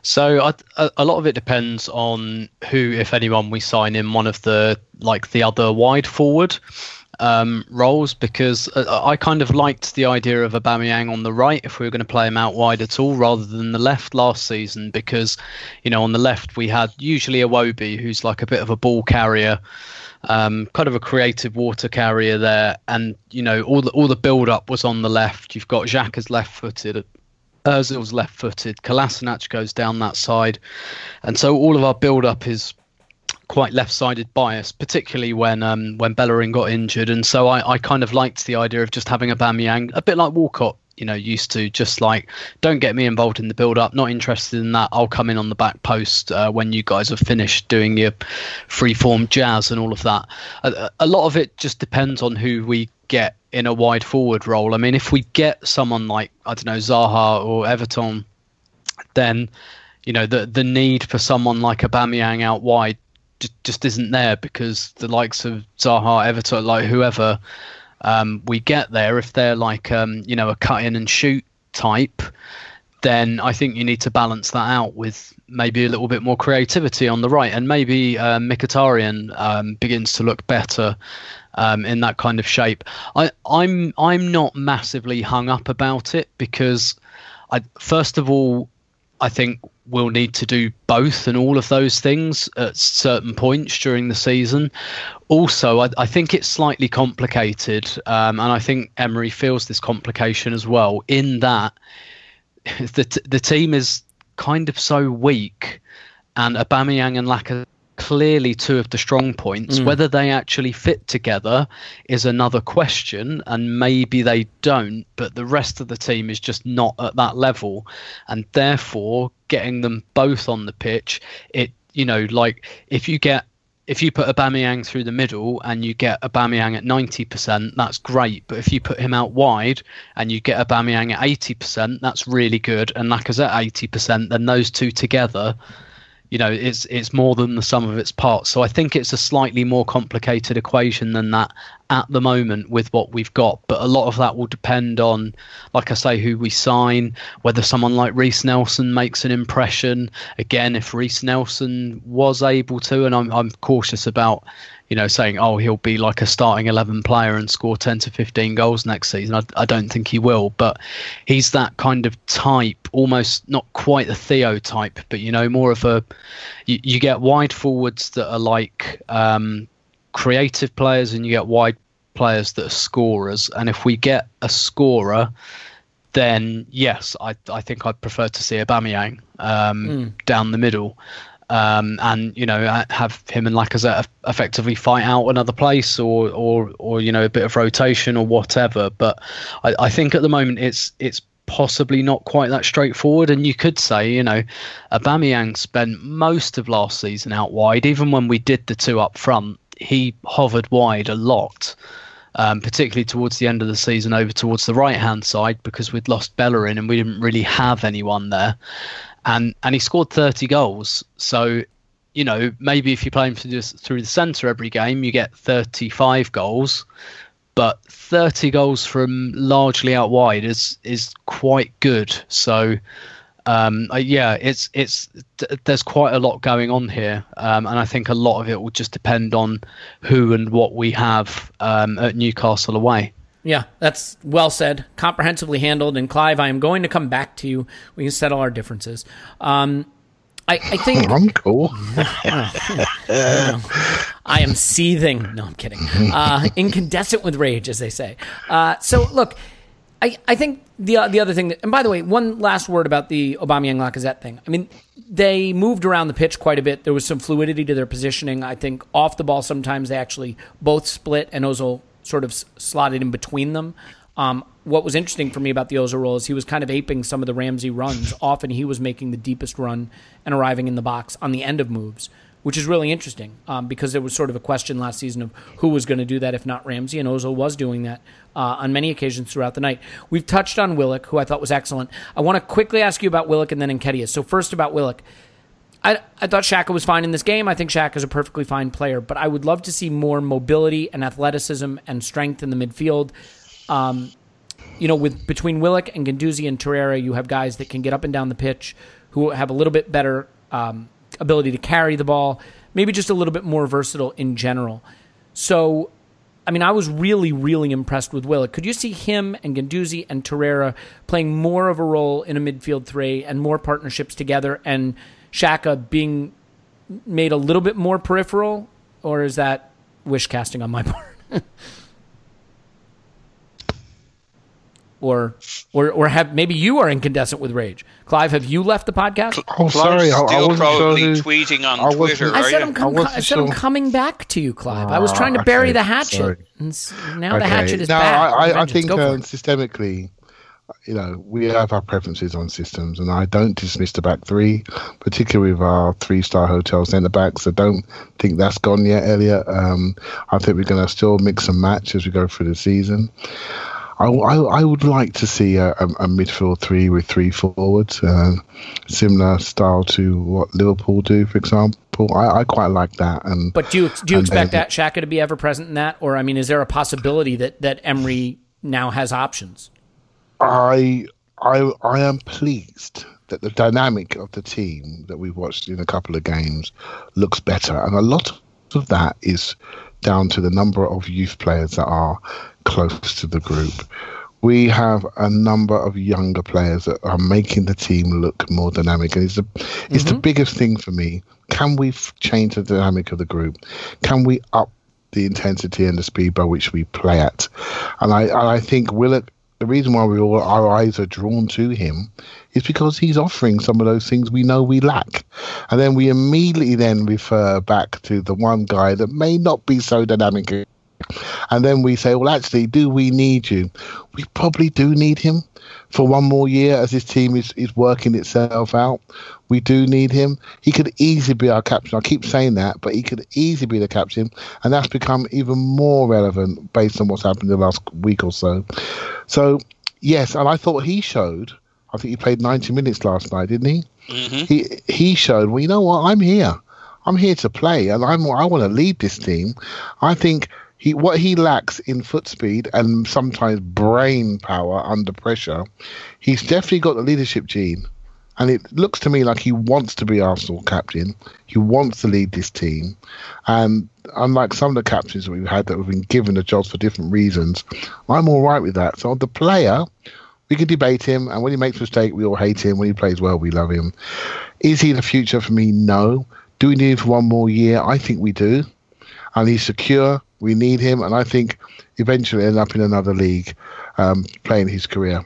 So I, a, a lot of it depends on who, if anyone, we sign in one of the, like, the other wide forward um, roles, because I, I kind of liked the idea of Aubameyang on the right if we were going to play him out wide at all, rather than the left last season, because, you know, on the left we had usually Iwobi, who's like a bit of a ball carrier, Um, kind of a creative water carrier there, and you know all the all the build up was on the left. You've got Xhaka's left footed, Ozil's left footed, Kolasinac goes down that side, and so all of our build up is quite left sided bias, particularly when um, when Bellerin got injured. And so I, I kind of liked the idea of just having Aubameyang, a bit like Walcott, you know, used to, just like, don't get me involved in the build-up, not interested in that, I'll come in on the back post uh, when you guys have finished doing your free-form jazz and all of that. A, a lot of it just depends on who we get in a wide forward role. I mean, if we get someone like, I don't know, Zaha or Everton, then, you know, the, the need for someone like Aubameyang out wide just, just isn't there, because the likes of Zaha, Everton, like whoever... Um, we get there, if they're like, um, you know, a cut in and shoot type, then I think you need to balance that out with maybe a little bit more creativity on the right. And maybe uh, Mkhitaryan um, begins to look better um, in that kind of shape. I, I'm I'm not massively hung up about it, because I, first of all, I think we'll need to do both and all of those things at certain points during the season. Also, I, I think it's slightly complicated, um, and I think Emery feels this complication as well, in that the t- the team is kind of so weak, and Aubameyang and Lacazette clearly two of the strong points. Mm. Whether they actually fit together is another question, and maybe they don't, but the rest of the team is just not at that level, and therefore getting them both on the pitch, it you know like if you get if you put Aubameyang through the middle and you get Aubameyang at ninety percent, that's great. But if you put him out wide and you get Aubameyang at eighty percent, that's really good, and Lacazette at eighty percent, then those two together, you know, it's it's more than the sum of its parts. So I think it's a slightly more complicated equation than that at the moment with what we've got. But a lot of that will depend on, like I say, who we sign, whether someone like Reiss Nelson makes an impression. Again, if Reiss Nelson was able to, and I'm I'm cautious about, you know, saying, oh, he'll be like a starting eleven player and score ten to fifteen goals next season. I, I don't think he will, but he's that kind of type, almost not quite a Theo type, but, you know, more of a, you, you get wide forwards that are like um, creative players, and you get wide players that are scorers. And if we get a scorer, then yes, I, I think I'd prefer to see Aubameyang um, mm. down the middle. Um, and, you know, have him and Lacazette effectively fight out another place, or, or, or you know, a bit of rotation or whatever. But I, I think at the moment it's it's possibly not quite that straightforward. And you could say, you know, Aubameyang spent most of last season out wide. Even when we did the two up front, he hovered wide a lot, um, particularly towards the end of the season over towards the right-hand side, because we'd lost Bellerin and we didn't really have anyone there. And and he scored thirty goals. So, you know, maybe if you play him through, this, through the centre every game, you get thirty-five goals. But thirty goals from largely out wide is is quite good. So, um, yeah, it's it's there's quite a lot going on here. Um, and I think a lot of it will just depend on who and what we have um, at Newcastle away. Yeah, that's well said, comprehensively handled. And Clive, I am going to come back to you. We can settle our differences. Um, I, I think I'm cool. I am seething. No, I'm kidding. Uh, incandescent with rage, as they say. Uh, so look, I, I think the uh, the other thing that, and by the way, one last word about the Aubameyang-Lacazette thing. I mean, they moved around the pitch quite a bit. There was some fluidity to their positioning. I think off the ball, sometimes they actually both split, and Ozil sort of slotted in between them. Um, what was interesting for me about the Ozil role is he was kind of aping some of the Ramsey runs. Often he was making the deepest run and arriving in the box on the end of moves, which is really interesting um, because there was sort of a question last season of who was going to do that if not Ramsey, and Ozil was doing that uh, on many occasions throughout the night. We've touched on Willock, who I thought was excellent. I want to quickly ask you about Willock and then Nketiah. So first about Willock. I, I thought Xhaka was fine in this game. I think Xhaka is a perfectly fine player, but I would love to see more mobility and athleticism and strength in the midfield. Um, you know, with between Willock and Guendouzi and Torreira, you have guys that can get up and down the pitch, who have a little bit better um, ability to carry the ball, maybe just a little bit more versatile in general. So, I mean, I was really, really impressed with Willock. Could you see him and Guendouzi and Torreira playing more of a role in a midfield three and more partnerships together, and Xhaka being made a little bit more peripheral, or is that wish casting on my part? or, or, or have maybe you are incandescent with rage, Clive? Have you left the podcast? Oh, sorry, I, still I probably sure tweeting on I Twitter. I said, I'm, com- I I said sure. I'm coming back to you, Clive. Ah, I was trying to bury okay, the hatchet, and now okay. the hatchet is no, back. I, I think um, systemically, you know, we have our preferences on systems, and I don't dismiss the back three, particularly with our three-star hotel centre-backs. I don't think that's gone yet, Elliot. Um, I think we're going to still mix and match as we go through the season. I, I, I would like to see a, a, a midfield three with three forwards, uh, similar style to what Liverpool do, for example. I, I quite like that. And But do you, do you expect that Xhaka to be ever-present in that? Or, I mean, is there a possibility that, that Emery now has options? I I I am pleased that the dynamic of the team that we've watched in a couple of games looks better, and a lot of that is down to the number of youth players that are close to the group. we have a number of younger players that are making the team look more dynamic. And it's the, it's mm-hmm. the biggest thing for me. Can we f- change the dynamic of the group? Can we up the intensity and the speed by which we play at? And I, and I think Willock, the reason why we all, our eyes are drawn to him is because he's offering some of those things we know we lack. And then we immediately then refer back to the one guy that may not be so dynamic. And then we say, well, actually, do we need you? We probably do need him for one more year as his team is, is working itself out. We do need him. He could easily be our captain. I keep saying that, but he could easily be the captain. And that's become even more relevant based on what's happened in the last week or so. So, yes, and I thought he showed. I think he played ninety minutes last night, didn't he? Mm-hmm. He he showed, well, you know what? I'm here. I'm here to play. And I'm, I want to lead this team. I think... He, what he lacks in foot speed and sometimes brain power under pressure, he's definitely got the leadership gene. And it looks to me like he wants to be Arsenal captain. He wants to lead this team. And unlike some of the captains that we've had that have been given the jobs for different reasons, I'm all right with that. So the player, we can debate him. And when he makes a mistake, we all hate him. When he plays well, we love him. Is he the future for me? No. Do we need him for one more year? I think we do. And he's secure. We need him, and I think eventually end up in another league um, playing his career.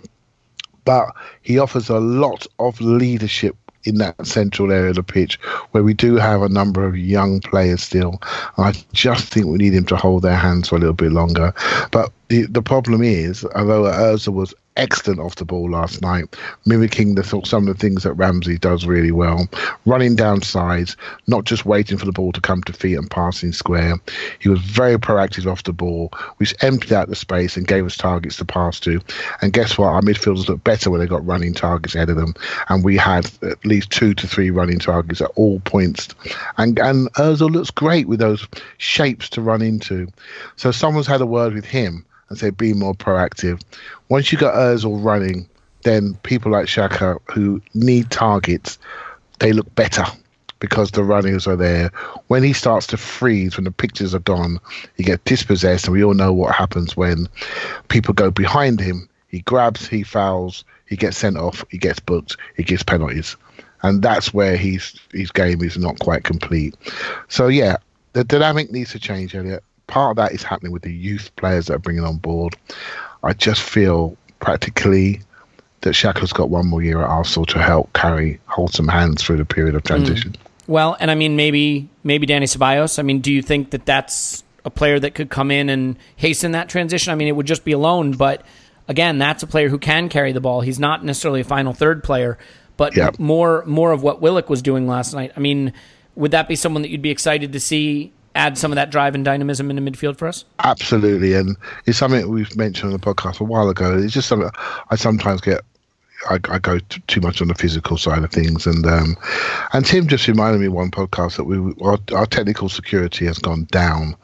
But he offers a lot of leadership in that central area of the pitch where we do have a number of young players still. And I just think we need him to hold their hands for a little bit longer. But the, the problem is, although Ozil was excellent off the ball last night, mimicking the some of the things that Ramsey does really well, running down sides, not just waiting for the ball to come to feet and passing square. He was very proactive off the ball, which emptied out the space and gave us targets to pass to. And guess what? Our midfielders looked better when they got running targets ahead of them, and we had at least two to three running targets at all points. And and Ozil looks great with those shapes to run into. So someone's had a word with him and say, be more proactive. Once you got Ozil running, then people like Xhaka who need targets, they look better because the runners are there. When he starts to freeze, when the pictures are gone, he gets dispossessed, and we all know what happens when people go behind him. He grabs, he fouls, he gets sent off, he gets booked, he gives penalties. And that's where he's, his game is not quite complete. So, yeah, the dynamic needs to change, Elliot. Part of that is happening with the youth players that are bringing on board. I just feel practically that Xhaka's got one more year at Arsenal to help carry wholesome hands through the period of transition. Mm. Well, and I mean, maybe maybe Dani Ceballos. I mean, do you think that that's a player that could come in and hasten that transition? I mean, it would just be a loan, but again, that's a player who can carry the ball. He's not necessarily a final third player, but yep. more more of what Willock was doing last night. I mean, would that be someone that you'd be excited to see add some of that drive and dynamism in the midfield for us? Absolutely, and it's something we've mentioned on the podcast a while ago. It's just something I sometimes get, I, I go t- too much on the physical side of things, and um, and Tim just reminded me one podcast that we our, our technical security has gone down,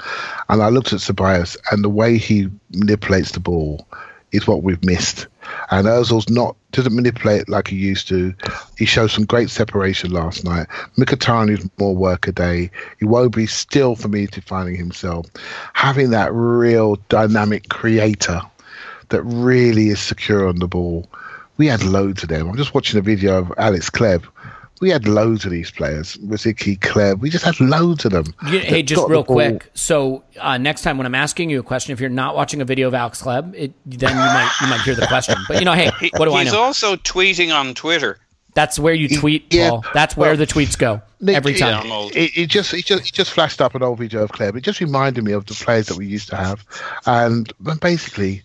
and I looked at Ceballos, and the way he manipulates the ball is what we've missed. And Ozil's not doesn't manipulate like he used to. He showed some great separation last night. Mkhitaryan is more workaday. Iwobi still, for me, defining himself. Having that real dynamic creator that really is secure on the ball. We had loads of them. I'm just watching a video of Alex Klebb. We had loads of these players. Riziki, Klebb. We just had loads of them. Yeah, hey, just real quick. So uh, next time when I'm asking you a question, if you're not watching a video of Alex Klebb, it, then you might you might hear the question. But, you know, hey, what do I know? He's also tweeting on Twitter. That's where you tweet, yeah, Paul. That's where well, the tweets go every time. It, it just it just it just flashed up an old video of Klebb. It just reminded me of the players that we used to have. And basically,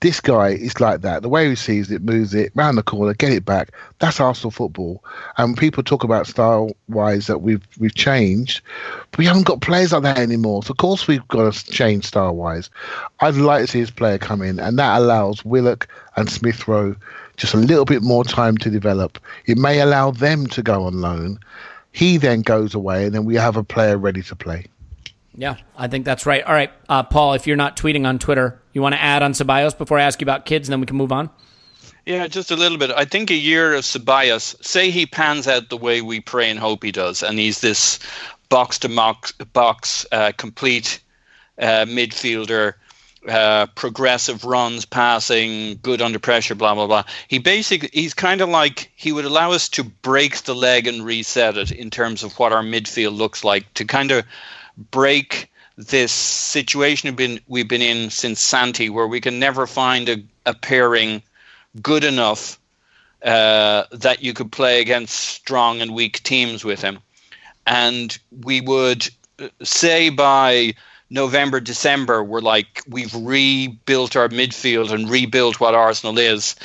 this guy is like that. The way he sees it, moves it, round the corner, get it back. That's Arsenal football. And people talk about style-wise that we've we've changed, but we haven't got players like that anymore. So, of course, we've got to change style-wise. I'd like to see his player come in, and that allows Willock and Smith Rowe just a little bit more time to develop. It may allow them to go on loan. He then goes away, and then we have a player ready to play. Yeah, I think that's right. All right, uh, Paul, if you're not tweeting on Twitter, you want to add on Ceballos before I ask you about kids, and then we can move on? Yeah, just a little bit. I think a year of Ceballos, say he pans out the way we pray and hope he does, and he's this box-to-box, box, uh, complete uh, midfielder uh, progressive runs, passing, good under pressure, blah, blah, blah. He basically, he's kind of like, he would allow us to break the leg and reset it in terms of what our midfield looks like, to kind of break this situation we've been, we've been in since Santi, where we can never find a, a pairing good enough uh, that you could play against strong and weak teams with him. And we would say by November, December, we're like, we've rebuilt our midfield and rebuilt what Arsenal is.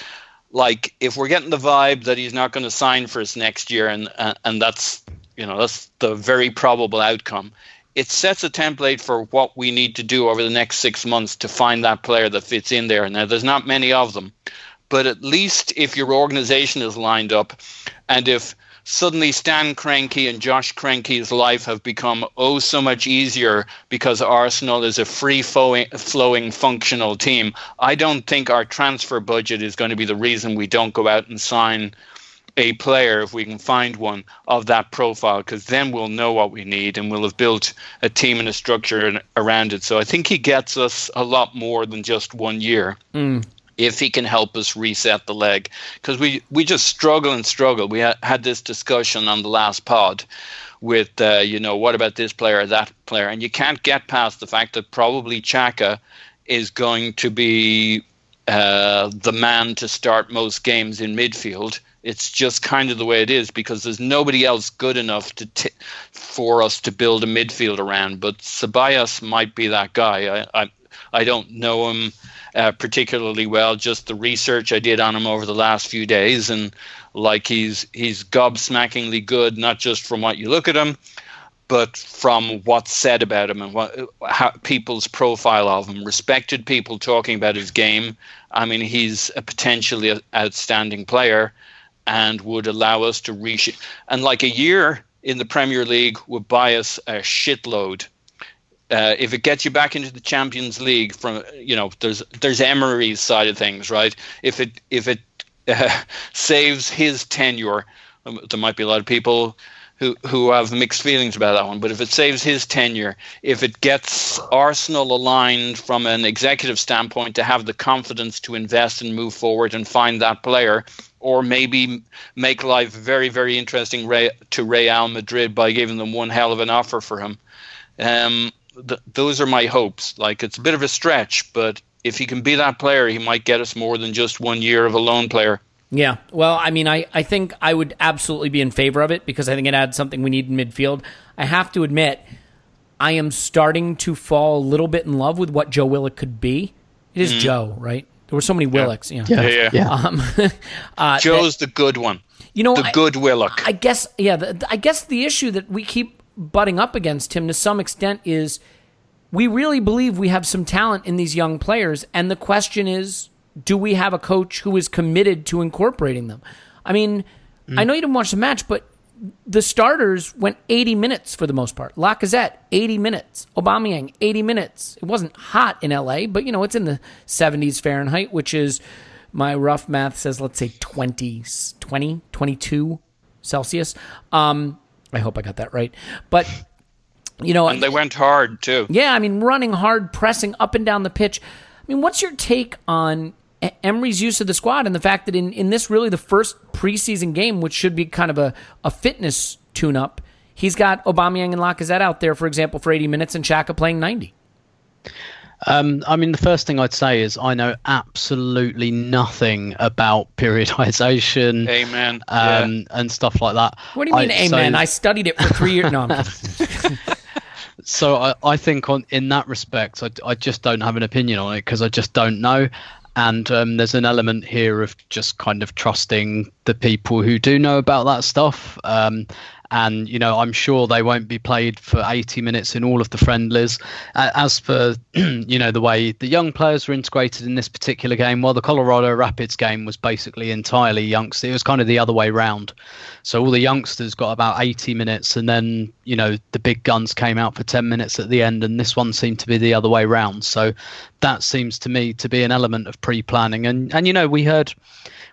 Like, if we're getting the vibe that he's not going to sign for us next year, and uh, and that's, you know, that's the very probable outcome, it sets a template for what we need to do over the next six months to find that player that fits in there. Now, there's not many of them, but at least if your organization is lined up, and if suddenly Stan Kroenke and Josh Kroenke's life have become oh so much easier because Arsenal is a free-flowing, functional team, I don't think our transfer budget is going to be the reason we don't go out and sign a player, if we can find one of that profile, because then we'll know what we need and we'll have built a team and a structure around it. So I think he gets us a lot more than just one year mm. if he can help us reset the leg, because we, we just struggle and struggle. We ha- had this discussion on the last pod with, uh, you know, what about this player or that player? And you can't get past the fact that probably Xhaka is going to be uh, the man to start most games in midfield. It's just kind of the way it is, because there's nobody else good enough to t- for us to build a midfield around. But Ceballos might be that guy. I I, I don't know him uh, particularly well. Just the research I did on him over the last few days, and like he's he's gobsmackingly good, not just from what you look at him, but from what's said about him and what how people's profile of him. Respected people talking about his game. I mean, he's a potentially outstanding player, and would allow us to reach, and like a year in the Premier League would buy us a shitload. Uh, if it gets you back into the Champions League, from, you know, there's there's Emery's side of things, right? If it if it uh, saves his tenure, um, there might be a lot of people who who have mixed feelings about that one. But if it saves his tenure, if it gets Arsenal aligned from an executive standpoint to have the confidence to invest and move forward and find that player. Or maybe make life very, very interesting to Real Madrid by giving them one hell of an offer for him. Um, th- those are my hopes. Like, it's a bit of a stretch, but if he can be that player, he might get us more than just one year of a loan player. Yeah, well, I mean, I, I think I would absolutely be in favor of it, because I think it adds something we need in midfield. I have to admit, I am starting to fall a little bit in love with what Joe Willock could be. It is mm. Joe, right? There were so many Willocks. Yeah, you know. yeah, yeah. yeah. Um, uh, Joe's that, the good one. You know, the I, good Willock. I guess, yeah, the, I guess the issue that we keep butting up against him to some extent is we really believe we have some talent in these young players, and the question is, do we have a coach who is committed to incorporating them? I mean, mm. I know you didn't watch the match, but the starters went eighty minutes for the most part. Lacazette, eighty minutes. Aubameyang, eighty minutes. It wasn't hot in L A, but, you know, it's in the seventies Fahrenheit, which is, my rough math says, let's say twenty, twenty, twenty-two Celsius. Um, I hope I got that right. But, you know. And they went hard, too. Yeah, I mean, running hard, pressing up and down the pitch. I mean, what's your take on Emery's use of the squad, and the fact that in, in this really the first preseason game, which should be kind of a, a fitness tune-up, he's got Aubameyang and Lacazette out there, for example, for eighty minutes, and Xhaka playing ninety? Um, I mean, the first thing I'd say is I know absolutely nothing about periodization amen. Um, yeah. and stuff like that. What do you mean, I, amen? So... I studied it for three years. No, I'm kidding. So I, I think on in that respect, I, I just don't have an opinion on it, because I just don't know. And um, there's an element here of just kind of trusting the people who do know about that stuff. Um, and, you know, I'm sure they won't be played for eighty minutes in all of the friendlies. Uh, as for, you know, the way the young players were integrated in this particular game, well, the Colorado Rapids game was basically entirely youngsters. It was kind of the other way round. So all the youngsters got about eighty minutes, and then, you know, the big guns came out for ten minutes at the end. And this one seemed to be the other way round. So that seems to me to be an element of pre-planning. And, and you know, we heard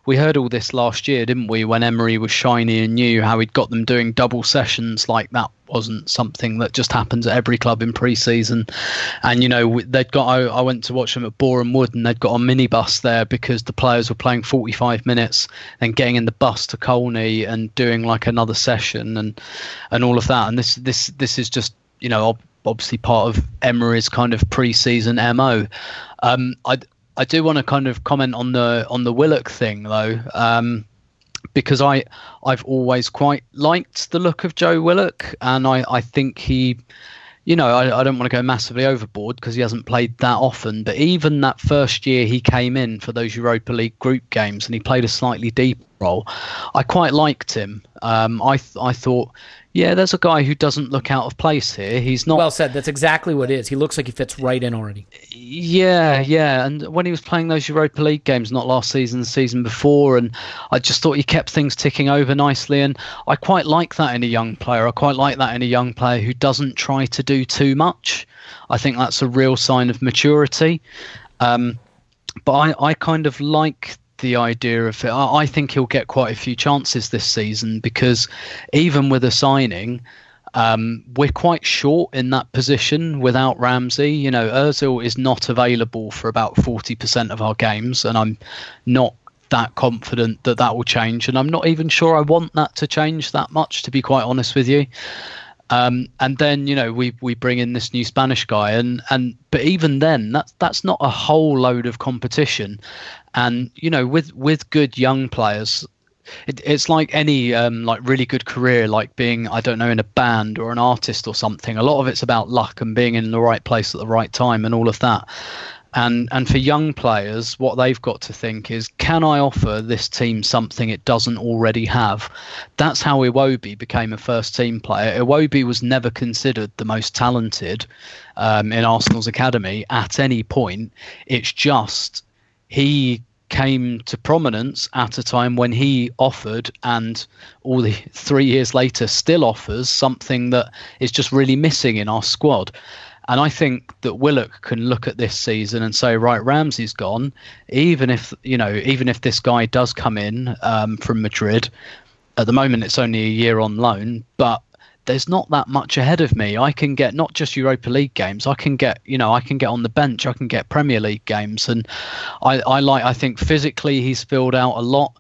we heard all this last year, didn't we, when Emery was shiny and new, how he'd got them doing double sessions. Like, that wasn't something that just happens at every club in pre-season. And, you know, they'd got, I, I went to watch them at Boreham Wood, and they'd got a minibus there because the players were playing forty-five minutes and getting in the bus to Colney and doing like another session and and all of that. And this this this is just, you know, obviously part of Emery's kind of pre-season M O. Um, I I do want to kind of comment on the on the Willock thing though, um, because I I've always quite liked the look of Joe Willock, and I, I think he, you know, I, I don't want to go massively overboard because he hasn't played that often, but even that first year he came in for those Europa League group games and he played a slightly deeper role, I quite liked him. Um, I th- I thought. Yeah, there's a guy who doesn't look out of place here. He's not... Well said. That's exactly what it is. He looks like he fits right in already. Yeah, yeah. And when he was playing those Europa League games, not last season, the season before, and I just thought he kept things ticking over nicely. And I quite like that in a young player. I quite like that in a young player who doesn't try to do too much. I think that's a real sign of maturity. Um, but I, I kind of like... the idea of it. I think he'll get quite a few chances this season because even with a signing, um, we're quite short in that position without Ramsey. You know, Ozil is not available for about forty percent of our games, and I'm not that confident that that will change. And I'm not even sure I want that to change that much, to be quite honest with you. Um, and then, you know, we we bring in this new Spanish guy, and, and but even then, that's that's not a whole load of competition. And, you know, with, with good young players, it, it's like any um, like really good career, like being, I don't know, in a band or an artist or something. A lot of it's about luck and being in the right place at the right time and all of that. And and for young players, what they've got to think is, can I offer this team something it doesn't already have? That's how Iwobi became a first-team player. Iwobi was never considered the most talented um, in Arsenal's academy at any point. It's just he came to prominence at a time when he offered, and all the three years later still offers, something that is just really missing in our squad. And I think that Willock can look at this season and say, right, Ramsey's gone. Even if, you know, even if this guy does come in um, from Madrid, at the moment it's only a year on loan, but there's not that much ahead of me. I can get not just Europa League games. I can get, you know, I can get on the bench. I can get Premier League games. And I, I like, I think physically he's filled out a lot.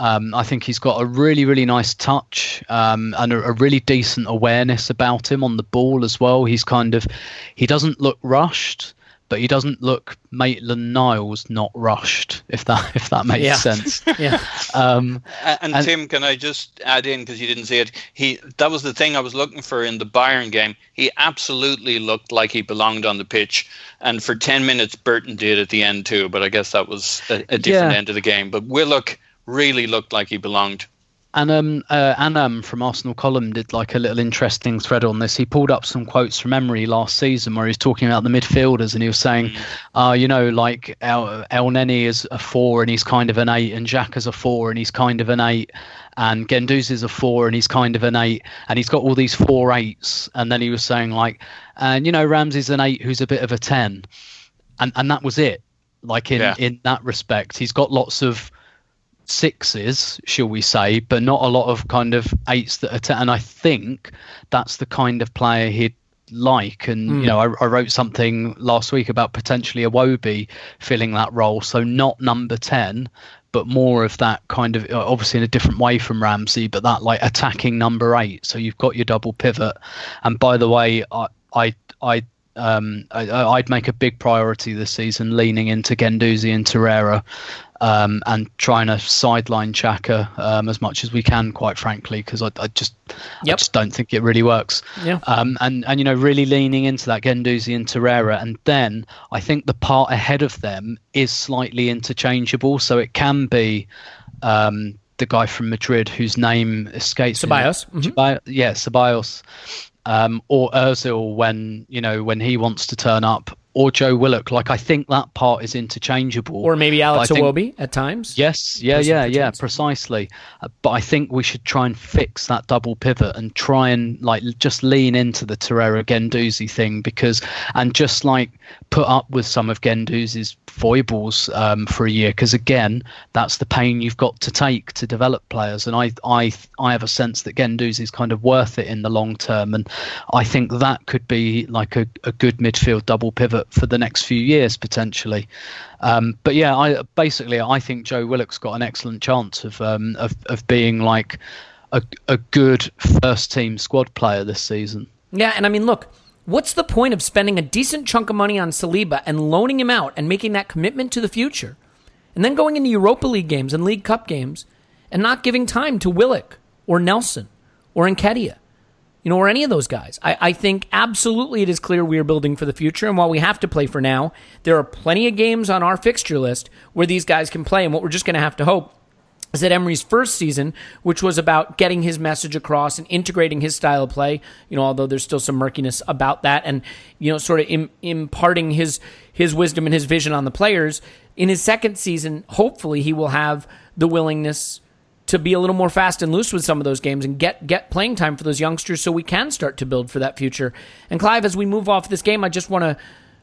Um, I think he's got a really, really nice touch um, and a, a really decent awareness about him on the ball as well. He's kind of, he doesn't look rushed, but he doesn't look Maitland-Niles not rushed, if that if that makes yeah. sense. yeah. Um, and, and, and Tim, can I just add in, because you didn't see it, he that was the thing I was looking for in the Bayern game. He absolutely looked like he belonged on the pitch. And for ten minutes, Burton did at the end too, but I guess that was a, a different yeah. end of the game. But Willock really looked like he belonged. And um, uh, Anam from Arsenal Column did like a little interesting thread on this. He pulled up some quotes from Emery last season where he was talking about the midfielders, and he was saying, uh, you know, like El, El Neni is a four and he's kind of an eight, and Xhaka is a four and he's kind of an eight, and Guendouzi is a four and he's kind of an eight, and he's got all these four eights. And then he was saying like, and, you know, Ramsey's an eight who's a bit of a ten. And and that was it. Like in, yeah. in that respect, he's got lots of sixes, shall we say, but not a lot of kind of eights that are ten. And I think that's the kind of player he'd like. And mm. you know, I, I wrote something last week about potentially Iwobi filling that role, so not number ten, but more of that kind of, obviously in a different way from Ramsey, but that like attacking number eight. So you've got your double pivot. And by the way, I I I um I, I'd make a big priority this season leaning into Guendouzi and Torreira. Um, and trying to sideline Xhaka um, as much as we can, quite frankly, because I, I just, yep. I just don't think it really works. Yeah. Um, and and you know, really leaning into that Guendouzi and Torreira, and then I think the part ahead of them is slightly interchangeable, so it can be um, the guy from Madrid whose name escapes Ceballos. Mm-hmm. Ceballos, yeah, Ceballos, um, or Ozil when you know when he wants to turn up. or Joe Willock. Like, I think that part is interchangeable. Or maybe Alex Iwobi at times. Yes, yeah, yeah, yeah, precisely. Uh, but I think we should try and fix that double pivot and try and, like, just lean into the Torreira Guendouzi thing, because, and just, like, put up with some of Guendouzi's foibles um, for a year, because, again, that's the pain you've got to take to develop players. And I, I, I have a sense that Guendouzi is kind of worth it in the long term. And I think that could be, like, a, a good midfield double pivot for the next few years potentially. Um, but yeah, I basically I think Joe Willock's got an excellent chance of um, of, of being like a, a good first team squad player this season. Yeah, and I mean, look, what's the point of spending a decent chunk of money on Saliba and loaning him out and making that commitment to the future, and then going into Europa League games and League Cup games and not giving time to Willock or Nelson or Nketiah? You know, or any of those guys. I, I think absolutely it is clear we are building for the future. And while we have to play for now, there are plenty of games on our fixture list where these guys can play. And what we're just going to have to hope is that Emery's first season, which was about getting his message across and integrating his style of play, you know, although there's still some murkiness about that, and, you know, sort of im- imparting his his wisdom and his vision on the players, in his second season, hopefully he will have the willingness to be a little more fast and loose with some of those games and get get playing time for those youngsters so we can start to build for that future. And Clive, as we move off this game, I just want to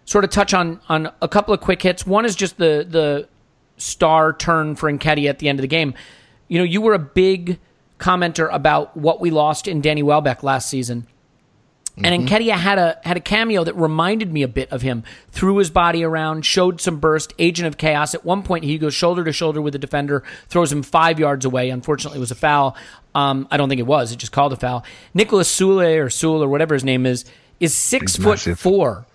sort of touch on on a couple of quick hits. One is just the the star turn for Nketiah at the end of the game. You know, you were a big commenter about what we lost in Danny Welbeck last season. Mm-hmm. And Nketiah had a had a cameo that reminded me a bit of him. Threw his body around, showed some burst, agent of chaos. At one point, he goes shoulder to shoulder with the defender, throws him five yards away. Unfortunately, it was a foul. Um, I don't think it was. It just called a foul. Nicolas Sule or Sule or whatever his name is is six He's foot massive. four,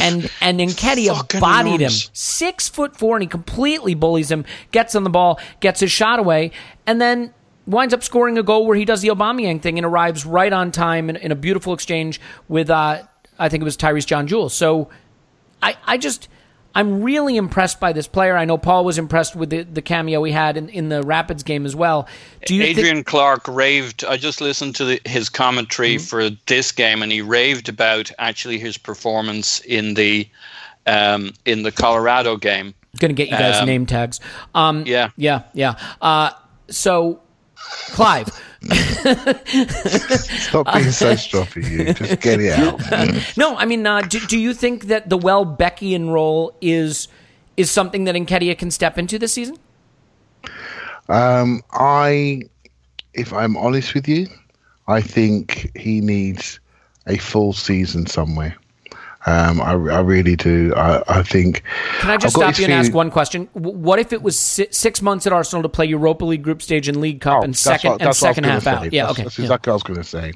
and and Nketiah bodied him. Six foot four, and he completely bullies him. Gets on the ball, gets his shot away, and then winds up scoring a goal where he does the Aubameyang thing and arrives right on time in, in a beautiful exchange with, uh, I think it was Tyrese John-Jules. So I, I just, I'm really impressed by this player. I know Paul was impressed with the, the cameo he had in, in the Rapids game as well. Do you Adrian thi- Clark raved. I just listened to the, his commentary mm-hmm. for this game, and he raved about actually his performance in the um, in the Colorado game. Going to get you guys um, name tags. Um, yeah, yeah, yeah. Uh, so. Clive. Stop being so stroppy, you. Just get it out. No, I mean, uh, do, do you think that the Welbeckian role is is something that Nketiah can step into this season? Um, I, if I'm honest with you, I think he needs a full season somewhere. Um, I, I really do. I, I think. Can I just stop you and ask one question? What if it was si- six months at Arsenal to play Europa League group stage and League Cup oh, and second what, and second half out? Yeah, that's, okay. That's exactly yeah. what I was going to say.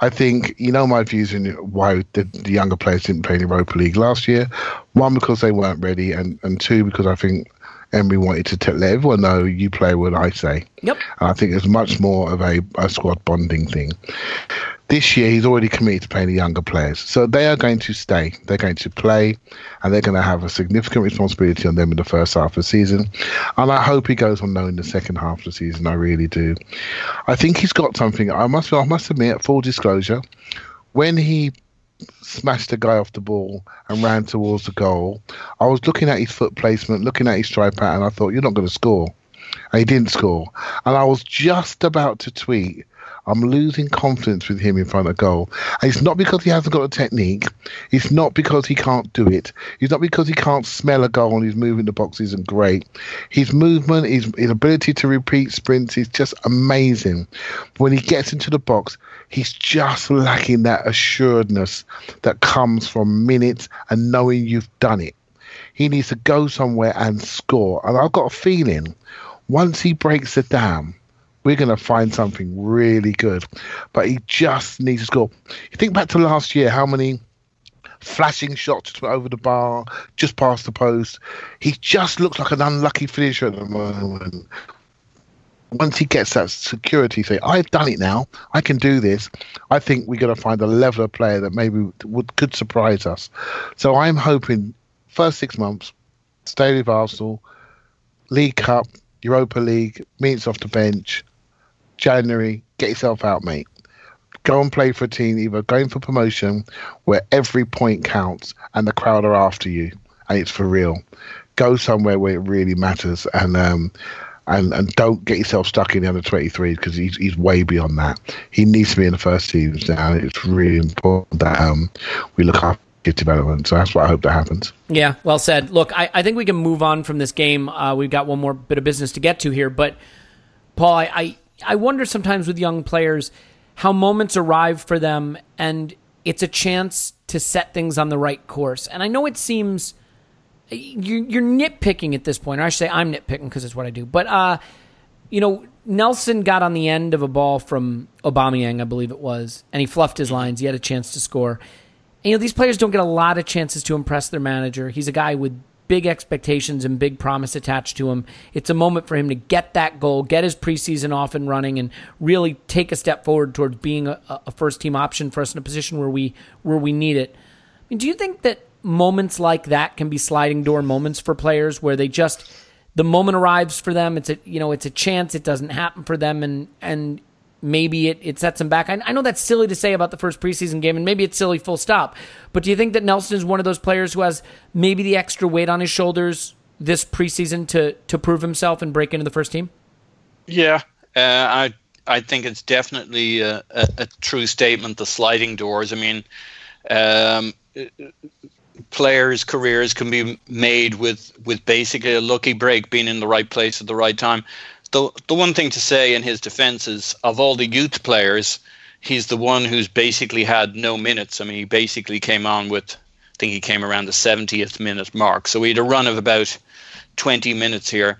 I think, you know, my views on why the, the younger players didn't play in Europa League last year. One, because they weren't ready, and, and two, because I think Emery wanted to t- let everyone know you play what I say. Yep. And I think it's much more of a, a squad bonding thing. This year, he's already committed to playing the younger players. So they are going to stay. They're going to play, and they're going to have a significant responsibility on them in the first half of the season. And I hope he goes on loan in the second half of the season. I really do. I think he's got something. I must I must admit, full disclosure, when he smashed the guy off the ball and ran towards the goal, I was looking at his foot placement, looking at his stride pattern. I thought, you're not going to score. And he didn't score. And I was just about to tweet, I'm losing confidence with him in front of goal. And it's not because he hasn't got a technique. It's not because he can't do it. It's not because he can't smell a goal and he's moving the box isn't great. His movement, his, his ability to repeat sprints is just amazing. When he gets into the box, he's just lacking that assuredness that comes from minutes and knowing you've done it. He needs to go somewhere and score. And I've got a feeling once he breaks the dam, we're going to find something really good. But he just needs to score. You think back to last year, how many flashing shots over the bar, just past the post. He just looks like an unlucky finisher at the moment. Once he gets that security, say, I've done it now, I can do this, I think we're going to find a level of player that maybe would could surprise us. So I'm hoping first six months, stay with Arsenal, League Cup, Europa League, minutes off the bench, January, get yourself out, mate. Go and play for a team either going for promotion where every point counts and the crowd are after you and it's for real. Go somewhere where it really matters, and um, and, and don't get yourself stuck in the under twenty-threes because he's, he's way beyond that. He needs to be in the first teams now. It's really important that um, we look after his development. So that's what I hope that happens. Yeah, well said. Look, I, I think we can move on from this game. Uh, we've got one more bit of business to get to here. But, Paul, I, I, I wonder sometimes with young players how moments arrive for them and it's a chance to set things on the right course. And I know it seems... You're nitpicking at this point, or I should say I'm nitpicking because it's what I do. But, uh, you know, Nelson got on the end of a ball from Aubameyang, I believe it was, and he fluffed his lines. He had a chance to score. And, you know, these players don't get a lot of chances to impress their manager. He's a guy with big expectations and big promise attached to him. It's a moment for him to get that goal, get his preseason off and running, and really take a step forward towards being a, a first-team option for us in a position where we where we need it. I mean, do you think that moments like that can be sliding door moments for players where they just, the moment arrives for them, it's a, you know, it's a chance, it doesn't happen for them, and and maybe it, it sets them back? I, I know that's silly to say about the first preseason game, and maybe it's silly full stop, but do you think that Nelson is one of those players who has maybe the extra weight on his shoulders this preseason to to prove himself and break into the first team? Yeah, uh, I I think it's definitely a, a, a true statement, the sliding doors. I mean, um it, players' careers can be made with, with basically a lucky break, being in the right place at the right time. The the one thing to say in his defense is, of all the youth players, he's the one who's basically had no minutes. I mean, he basically came on with, I think he came around the seventieth minute mark. So he had a run of about twenty minutes here.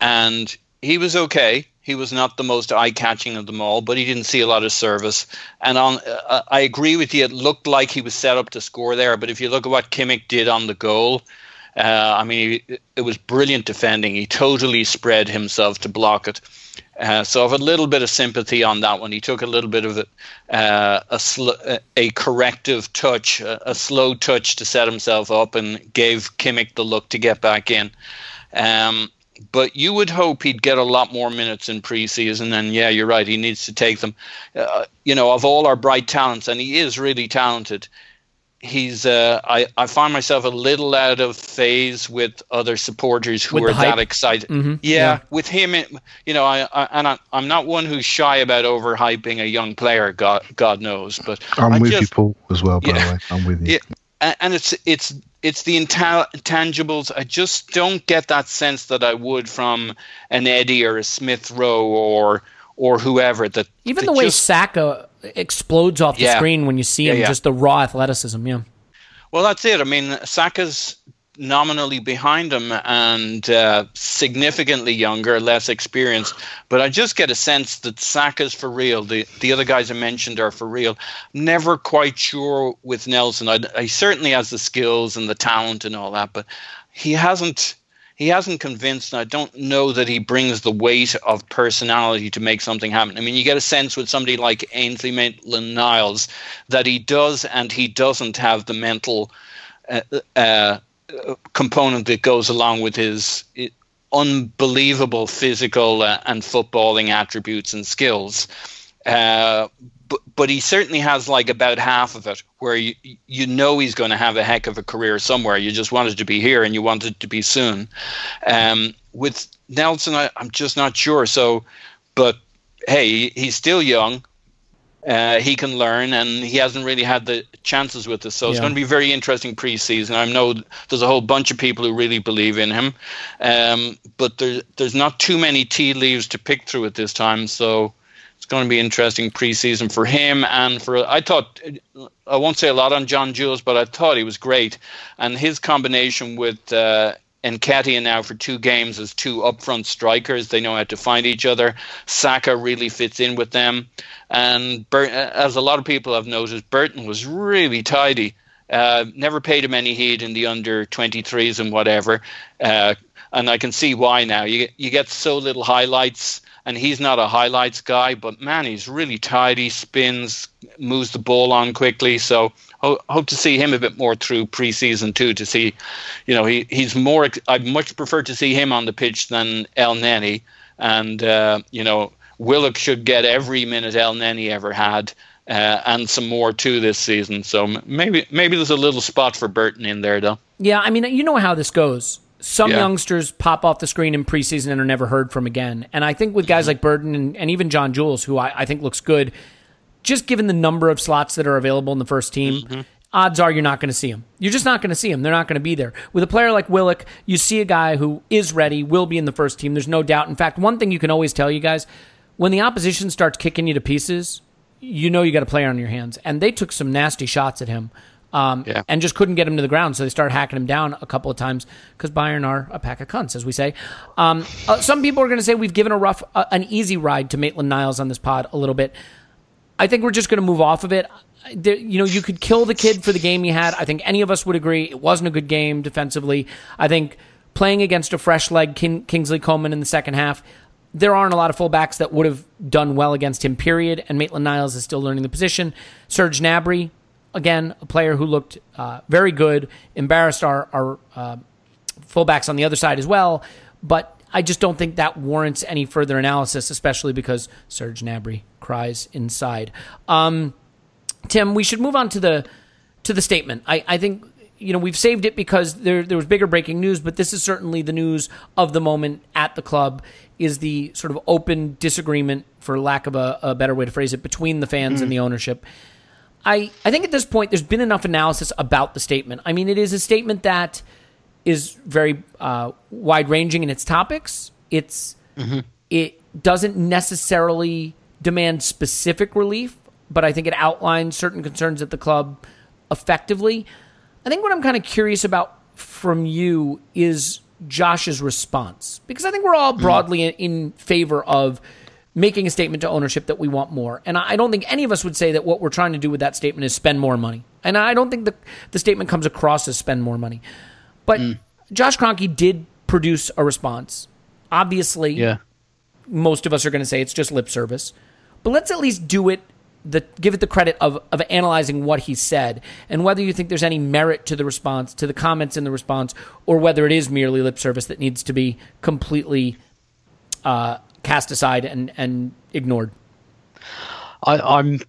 And he was okay. He was not the most eye-catching of them all, but he didn't see a lot of service. And on, uh, I agree with you, it looked like he was set up to score there, but if you look at what Kimmich did on the goal, uh, I mean, he, it was brilliant defending. He totally spread himself to block it. Uh, so I have a little bit of sympathy on that one. He took a little bit of a, uh, a, sl- a corrective touch, a, a slow touch to set himself up and gave Kimmich the look to get back in. Um But you would hope he'd get a lot more minutes in preseason, and yeah, you're right, he needs to take them. Uh, you know, of all our bright talents, and he is really talented, he's. Uh, I, I find myself a little out of phase with other supporters who with are that excited. Mm-hmm. Yeah, yeah, with him, you know, I, I and I, I'm not one who's shy about overhyping a young player. God, God knows, but I'm I with just, you, Paul, as well. By yeah, the way, I'm with you. Yeah. And it's it's it's the intangibles. I just don't get that sense that I would from an Eddie or a Smith Rowe or or whoever. That even that the way just, Saka explodes off yeah, the screen when you see him, yeah, yeah. just the raw athleticism. Yeah. Well, that's it. I mean, Saka's nominally behind him and uh, significantly younger, less experienced. But I just get a sense that Saka's for real. The the other guys I mentioned are for real. Never quite sure with Nelson. I, he certainly has the skills and the talent and all that, but he hasn't he hasn't convinced. And I don't know that he brings the weight of personality to make something happen. I mean, you get a sense with somebody like Ainsley Maitland-Niles that he does and he doesn't have the mental Uh, uh, component that goes along with his unbelievable physical and footballing attributes and skills. Uh, but, but he certainly has like about half of it, where you, you know he's going to have a heck of a career somewhere. You just wanted to be here and you wanted to be soon. Um, with Nelson, I, I'm just not sure. So, but hey, he's still young. Uh, he can learn, and he hasn't really had the chances with us. So yeah. It's going to be very interesting preseason. I know there's a whole bunch of people who really believe in him, um, but there, there's not too many tea leaves to pick through at this time. So it's going to be interesting preseason for him. And for I thought, I won't say a lot on John Jules, but I thought he was great. And his combination with uh, Nketiah now for two games as two upfront strikers. They know how to find each other. Saka really fits in with them. And Bert, as a lot of people have noticed, Burton was really tidy. Uh, never paid him any heed in the under twenty-threes and whatever. Uh, and I can see why now. You, you get so little highlights, and he's not a highlights guy, but man, he's really tidy, spins, moves the ball on quickly. So ho- hope to see him a bit more through preseason too, to see, you know, he he's more, I'd much prefer to see him on the pitch than El Neni. And, uh, you know, Willock should get every minute El Neni ever had. uh, and some more too this season. So maybe maybe there's a little spot for Burton in there, though. Yeah, I mean, you know how this goes. Some yeah. youngsters pop off the screen in preseason and are never heard from again. And I think with guys like Burton and, and even John Jules, who I, I think looks good, just given the number of slots that are available in the first team, mm-hmm. odds are you're not going to see him. You're just not going to see him. They're not going to be there. With a player like Willock, you see a guy who is ready, will be in the first team. There's no doubt. In fact, one thing you can always tell you guys, when the opposition starts kicking you to pieces, you know you got a player on your hands. And they took some nasty shots at him. Um, yeah. And just couldn't get him to the ground, so they started hacking him down a couple of times because Bayern are a pack of cunts, as we say. Um, uh, some people are going to say we've given a rough, uh, an easy ride to Maitland-Niles on this pod a little bit. I think we're just going to move off of it. There, you know, you could kill the kid for the game he had. I think any of us would agree it wasn't a good game defensively. I think playing against a fresh leg King, Kingsley Coman in the second half, there aren't a lot of fullbacks that would have done well against him, period, and Maitland-Niles is still learning the position. Serge Gnabry, again, a player who looked uh, very good, embarrassed our, our uh, fullbacks on the other side as well. But I just don't think that warrants any further analysis, especially because Serge Gnabry cries inside. Um, Tim, we should move on to the to the statement. I, I think you know we've saved it because there there was bigger breaking news, but this is certainly the news of the moment at the club. Is the sort of open disagreement, for lack of a, a better way to phrase it, between the fans mm-hmm. and the ownership. I, I think at this point, there's been enough analysis about the statement. I mean, it is a statement that is very uh, wide-ranging in its topics. It's mm-hmm. It doesn't necessarily demand specific relief, but I think it outlines certain concerns at the club effectively. I think what I'm kind of curious about from you is Josh's response, because I think we're all broadly mm-hmm. in, in favor of making a statement to ownership that we want more. And I don't think any of us would say that what we're trying to do with that statement is spend more money. And I don't think the, the statement comes across as spend more money. But mm. Josh Kroenke did produce a response. Obviously, yeah. most of us are going to say it's just lip service. But let's at least do it, the, give it the credit of, of analyzing what he said and whether you think there's any merit to the response, to the comments in the response, or whether it is merely lip service that needs to be completely Uh, cast aside and, and ignored. I, I'm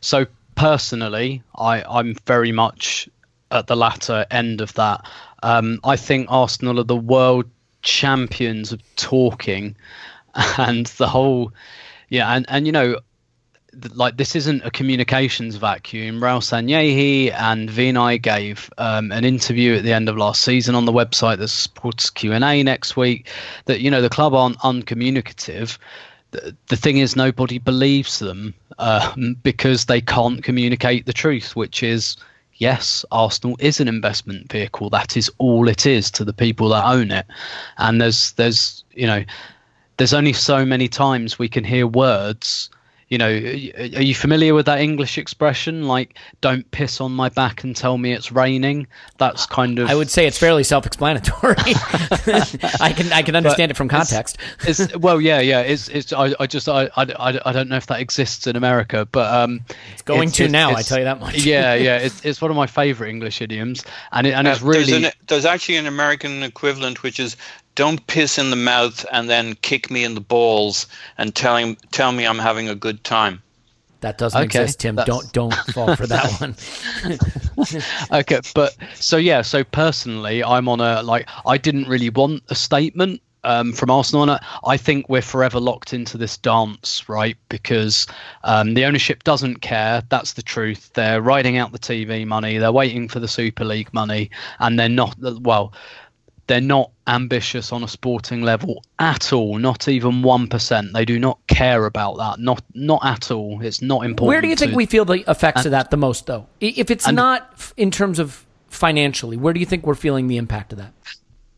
so personally, I, I'm very much at the latter end of that. Um, I think Arsenal are the world champions of talking, and the whole, yeah, and, and you know, like this isn't a communications vacuum. Raul Sanyehi and Vinay gave um, an interview at the end of last season on the website that supports Q and A next week that, you know, the club aren't uncommunicative. The, the thing is nobody believes them um, because they can't communicate the truth, which is, yes, Arsenal is an investment vehicle. That is all it is to the people that own it. And there's, there's you know, there's only so many times we can hear words. You know, are you familiar with that English expression? Like, don't piss on my back and tell me it's raining. That's kind of... I would say it's fairly self-explanatory. I can I can understand but it from context. It's, it's, well, yeah, yeah. It's it's. I, I just I, I, I don't know if that exists in America, but um, it's going it's, to it's, now. It's, I tell you that much. yeah, yeah. It's it's one of my favorite English idioms, and it, and uh, it's really there's, an, there's actually an American equivalent which is, don't piss in the mouth and then kick me in the balls and tell him, tell me I'm having a good time. That doesn't okay, exist, Tim. That's... Don't don't fall for that one. Okay, but so yeah, so personally, I'm on a like I didn't really want a statement um, from Arsenal. And I think we're forever locked into this dance, right? Because um, the ownership doesn't care. That's the truth. They're riding out the T V money. They're waiting for the Super League money, and they're not well. They're not ambitious on a sporting level at all, not even one percent. They do not care about that, not not at all. It's not important. Where do you think to, we feel the effects and, of that the most, though? If it's and, not in terms of financially, where do you think we're feeling the impact of that?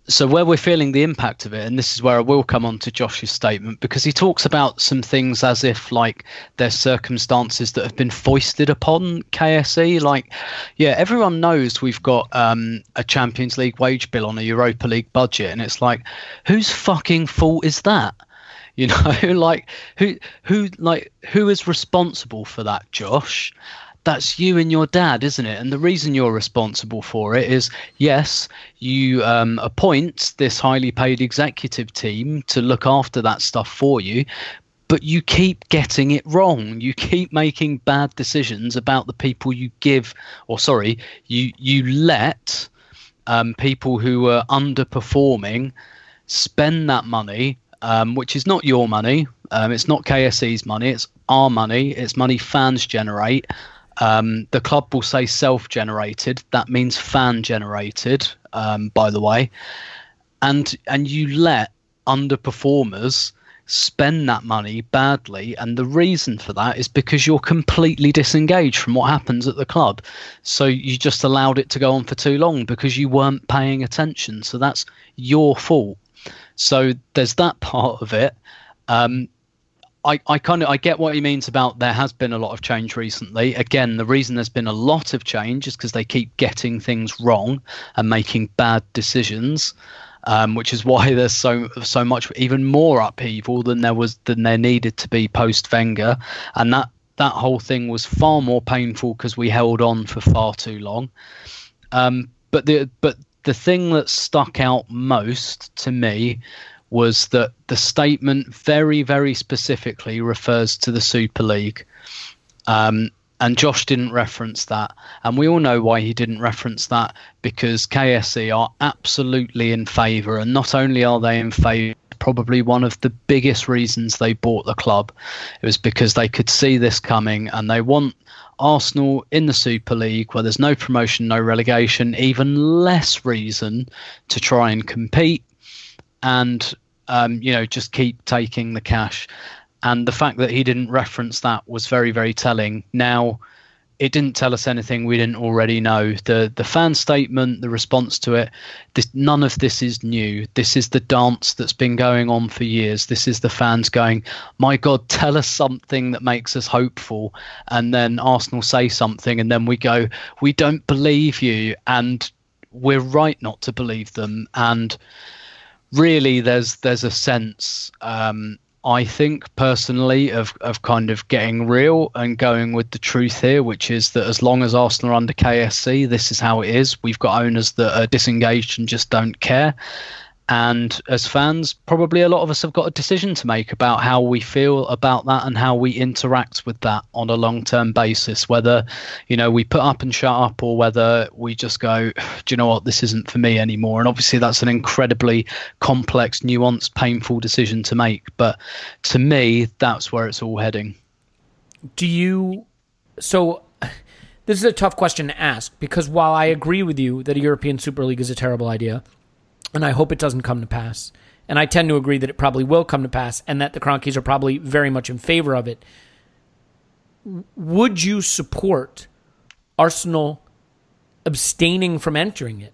So where we're feeling the impact of it, and this is where I will come on to Josh's statement, because he talks about some things as if like they're circumstances that have been foisted upon K S E. Like, yeah, everyone knows we've got um, a Champions League wage bill on a Europa League budget. And it's like, whose fucking fault is that? You know, like who, who, like who is responsible for that, Josh? That's you and your dad, isn't it? And the reason you're responsible for it is, yes, you um, appoint this highly paid executive team to look after that stuff for you, but you keep getting it wrong. You keep making bad decisions about the people you give, or sorry, you you let um, people who are underperforming spend that money, um, which is not your money. Um, it's not K S E's money. It's our money. It's money fans generate. Um, the club will say self-generated. That means fan-generated, um, by the way. And and you let underperformers spend that money badly, and the reason for that is because you're completely disengaged from what happens at the club. So you just allowed it to go on for too long because you weren't paying attention. So that's your fault. So there's that part of it. Um, I, I kind of I get what he means about there has been a lot of change recently. Again, the reason there's been a lot of change is because they keep getting things wrong and making bad decisions. Um, which is why there's so so much even more upheaval than there was than there needed to be post Wenger, and that that whole thing was far more painful because we held on for far too long. Um, but the but the thing that stuck out most to me was that the statement very very specifically refers to the Super League, um, and Josh didn't reference that. And we all know why he didn't reference that, because K S E are absolutely in favour. And not only are they in favour, probably one of the biggest reasons they bought the club, it was because they could see this coming and they want Arsenal in the Super League where there's no promotion, no relegation, even less reason to try and compete and, um, you know, just keep taking the cash. And the fact that he didn't reference that was very, very telling. Now, it didn't tell us anything we didn't already know. The the fan statement, the response to it, this, none of this is new. This is the dance that's been going on for years. This is the fans going, my God, tell us something that makes us hopeful. And then Arsenal say something and then we go, we don't believe you. And we're right not to believe them. And really, there's there's a sense... Um, I think personally of, of kind of getting real and going with the truth here, which is that as long as Arsenal are under K S C, this is how it is. We've got owners that are disengaged and just don't care. And as fans, probably a lot of us have got a decision to make about how we feel about that and how we interact with that on a long-term basis, whether, you know, we put up and shut up or whether we just go, do you know what, this isn't for me anymore. And obviously that's an incredibly complex, nuanced, painful decision to make. But to me, that's where it's all heading. Do you... So this is a tough question to ask, because while I agree with you that a European Super League is a terrible idea... and I hope it doesn't come to pass. And I tend to agree that it probably will come to pass and that the Cronkies are probably very much in favor of it. Would you support Arsenal abstaining from entering it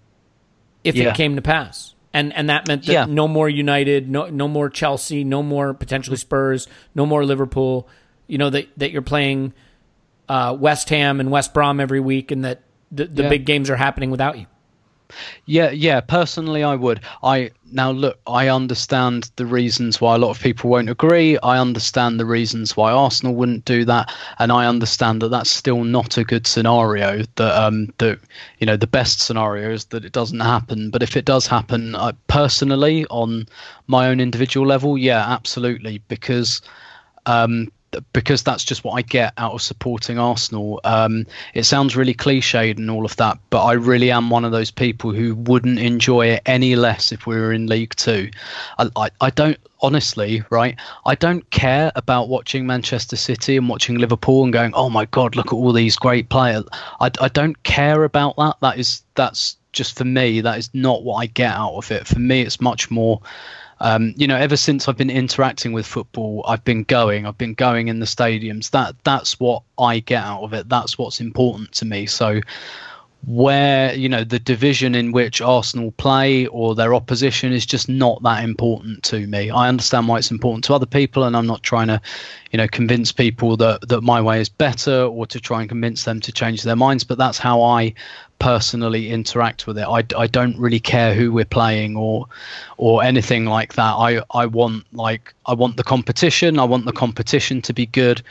if yeah. it came to pass? And and that meant that yeah. no more United, no no more Chelsea, no more potentially Spurs, no more Liverpool, you know, that, that you're playing uh, West Ham and West Brom every week and that the, the yeah. big games are happening without you. Yeah, yeah. Personally, I would. I now look. I understand the reasons why a lot of people won't agree. I understand the reasons why Arsenal wouldn't do that, and I understand that that's still not a good scenario. That um, that you know, the best scenario is that it doesn't happen. But if it does happen, I, personally, on my own individual level, yeah, absolutely, because. Um, because that's just what I get out of supporting Arsenal. Um, it sounds really cliched and all of that, but I really am one of those people who wouldn't enjoy it any less if we were in League Two. I, I, I don't, honestly, right, I don't care about watching Manchester City and watching Liverpool and going, oh my God, look at all these great players. I, I don't care about that. That is, that's just for me, that is not what I get out of it. For me, it's much more... Um, you know, ever since I've been interacting with football, I've been going, I've been going in the stadiums. That that's what I get out of it. That's what's important to me. So where, you know, the division in which Arsenal play or their opposition is just not that important to me. I understand why it's important to other people, and I'm not trying to, you know, convince people that, that my way is better or to try and convince them to change their minds. But that's how I personally interact with it. I, I don't really care who we're playing or or anything like that. I, I want like I want the competition. I want the competition to be good,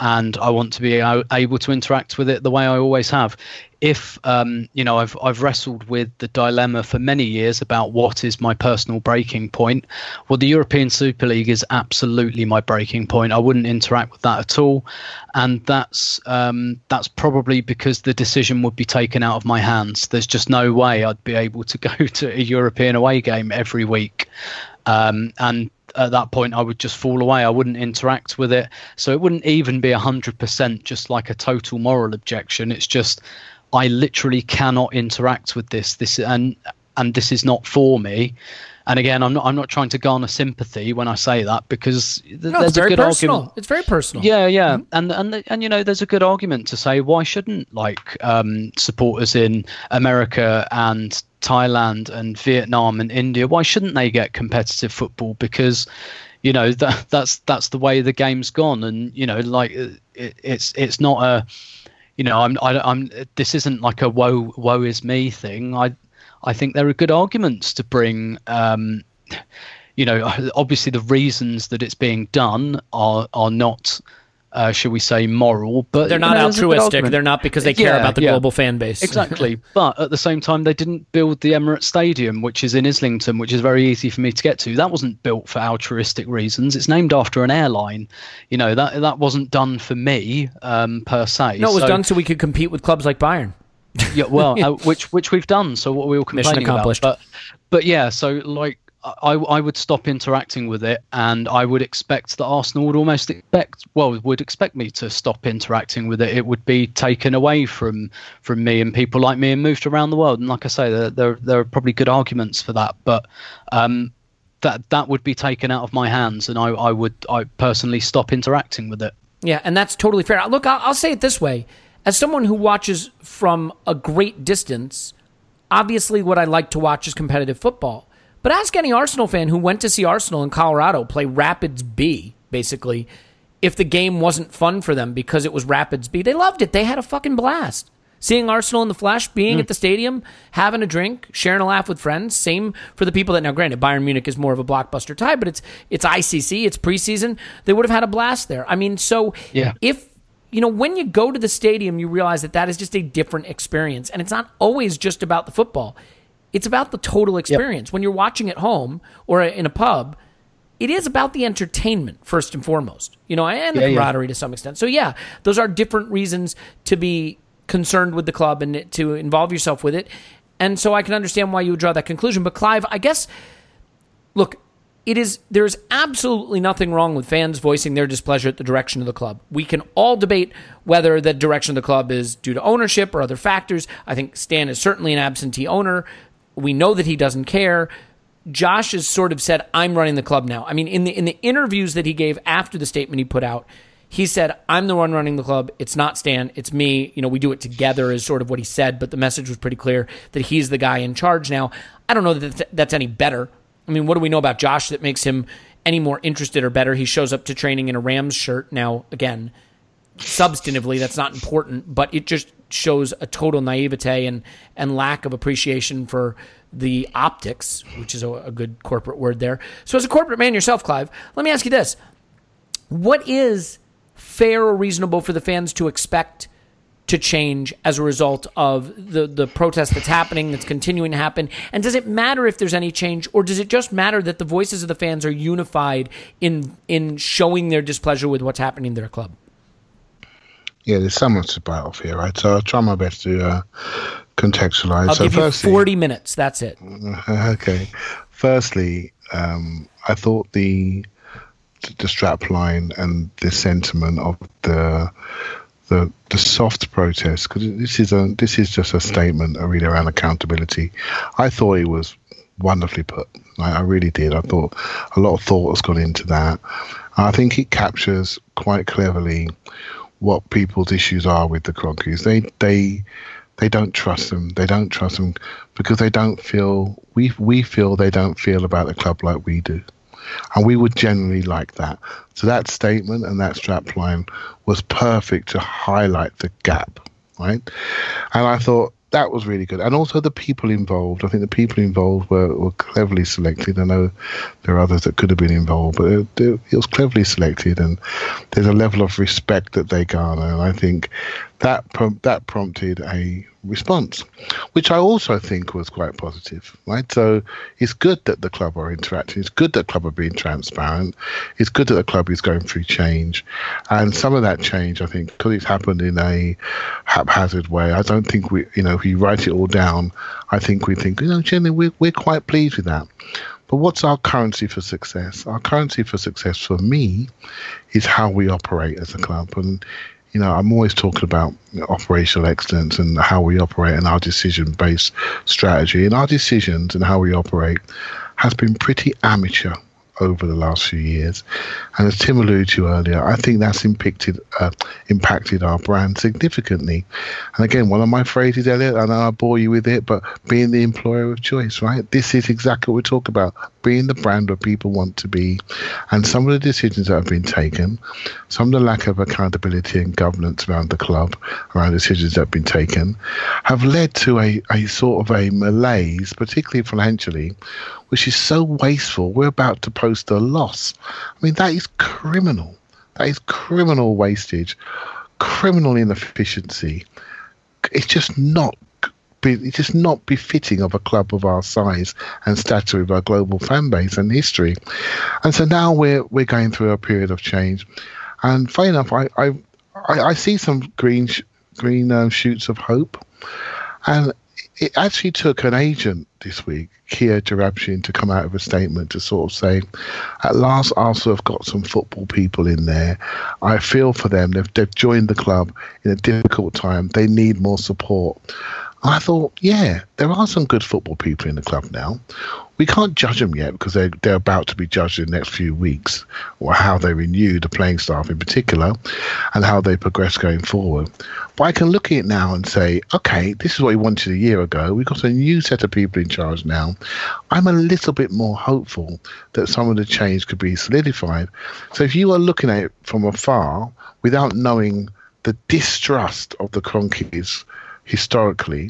and I want to be able to interact with it the way I always have. If, um, you know, I've I've wrestled with the dilemma for many years about what is my personal breaking point. Well, the European Super League is absolutely my breaking point. I wouldn't interact with that at all. And that's um, that's probably because the decision would be taken out of my hands. There's just no way I'd be able to go to a European away game every week. Um, and at that point, I would just fall away. I wouldn't interact with it. So it wouldn't even be one hundred percent just like a total moral objection. It's just, I literally cannot interact with this. This and and this is not for me. And again, I'm not. I'm not trying to garner sympathy when I say that, because th- no, there's it's very a good personal. argument. It's very personal. Yeah, yeah. Mm-hmm. And and the, and you know, there's a good argument to say, why shouldn't like um, supporters in America and Thailand and Vietnam and India, why shouldn't they get competitive football? Because, you know, that that's that's the way the game's gone. And you know, like it, it's it's not a. You know, I'm. I, I'm. This isn't like a woe, woe is me thing. I, I think there are good arguments to bring. Um, you know, obviously the reasons that it's being done are are not, uh, shall we say, moral. But they're not know, altruistic. They're not because they care yeah, about the yeah. global fan base. Exactly. But at the same time, they didn't build the Emirates Stadium, which is in Islington, which is very easy for me to get to. That wasn't built for altruistic reasons. It's named after an airline. You know, that that wasn't done for me um, per se. No, it was so, done so we could compete with clubs like Bayern. yeah, well, uh, which which we've done. So what are we all complaining about? Mission accomplished. But, but yeah, so like. I, I would stop interacting with it, and I would expect that Arsenal would almost expect, well, would expect me to stop interacting with it. It would be taken away from from me and people like me and moved around the world. And like I say, there there, there are probably good arguments for that, but um, that that would be taken out of my hands, and I, I would I personally stop interacting with it. Yeah, and that's totally fair. Look, I'll, I'll say it this way. As someone who watches from a great distance, obviously what I like to watch is competitive football. But ask any Arsenal fan who went to see Arsenal in Colorado play Rapids B, basically, if the game wasn't fun for them because it was Rapids B. They loved it. They had a fucking blast. Seeing Arsenal in the flesh, being mm. at the stadium, having a drink, sharing a laugh with friends. Same for the people that, now granted, Bayern Munich is more of a blockbuster tie, but it's it's I C C, it's preseason. They would have had a blast there. I mean, so yeah. if, you know, when you go to the stadium, you realize that that is just a different experience. And it's not always just about the football. It's about the total experience. Yep. When you're watching at home or in a pub, it is about the entertainment first and foremost, you know, and the yeah, camaraderie yeah. to some extent. So yeah, those are different reasons to be concerned with the club and to involve yourself with it. And so I can understand why you would draw that conclusion. But Clive, I guess, look, it is there's absolutely nothing wrong with fans voicing their displeasure at the direction of the club. We can all debate whether the direction of the club is due to ownership or other factors. I think Stan is certainly an absentee owner. We know that he doesn't care. Josh has sort of said, I'm running the club now. I mean, in the in the interviews that he gave after the statement he put out, he said, I'm the one running the club. It's not Stan. It's me. You know, we do it together is sort of what he said, but the message was pretty clear that he's the guy in charge now. I don't know that that's any better. I mean, what do we know about Josh that makes him any more interested or better? He shows up to training in a Rams shirt. Now, again, substantively, that's not important, but it just shows a total naivete and, and lack of appreciation for the optics, which is a, a good corporate word there. So as a corporate man yourself, Clive, let me ask you this. What is fair or reasonable for the fans to expect to change as a result of the, the protest that's happening, that's continuing to happen? And does it matter if there's any change, or does it just matter that the voices of the fans are unified in in showing their displeasure with what's happening in their club? Yeah, there's so much to bite off here, right? So I'll try my best to uh, contextualize. I'll so give firstly, you forty minutes, that's it. Okay. Firstly, um, I thought the the strap line and the sentiment of the the, the soft protest, because this is a this is just a statement really around accountability. I thought it was wonderfully put. Like, I really did. I thought a lot of thought has gone into that. I think it captures quite cleverly what people's issues are with the Cronkies. They they they don't trust them. They don't trust them because they don't feel we we feel they don't feel about the club like we do. And we would generally like that. So that statement and that strapline was perfect to highlight the gap, right? And I thought that was really good. And also the people involved. I think the people involved were, were cleverly selected. I know there are others that could have been involved, but it, it was cleverly selected. And there's a level of respect that they garner. And I think that prom- that prompted a response, which I also think was quite positive. Right? So it's good that the club are interacting. It's good that the club are being transparent. It's good that the club is going through change. And some of that change, I think, because it's happened in a haphazard way, I don't think we, you know, if you write it all down, I think we think, you know, generally we're, we're quite pleased with that. But what's our currency for success? Our currency for success for me is how we operate as a club. And, you know, I'm always talking about operational excellence and how we operate and our decision-based strategy. And our decisions and how we operate has been pretty amateur over the last few years. And as Tim alluded to earlier, I think that's impacted uh, impacted our brand significantly. And again, one of my phrases, Elliot, I know I bore you with it, but being the employer of choice, right? This is exactly what we talk about, being the brand where people want to be. And some of the decisions that have been taken, some of the lack of accountability and governance around the club, around decisions that have been taken, have led to a, a sort of a malaise, particularly financially, which is so wasteful. We're about to post a loss. I mean, that is criminal. That is criminal wastage, criminal inefficiency. It's just not Be, it's just not befitting of a club of our size and stature of our global fan base and history. And so now we're we're going through a period of change. And funny enough, I I, I see some green sh- green um, shoots of hope. And it actually took an agent this week, Kia Jarabshian, to come out with a statement to sort of say, at last Arsenal have got some football people in there. I feel for them. They've, they've joined the club in a difficult time. They need more support. I thought, yeah, there are some good football people in the club now. We can't judge them yet because they're, they're about to be judged in the next few weeks, or how they renew the playing staff in particular and how they progress going forward. But I can look at it now and say, OK, this is what we wanted a year ago. We've got a new set of people in charge now. I'm a little bit more hopeful that some of the change could be solidified. So if you are looking at it from afar without knowing the distrust of the Cronkies historically,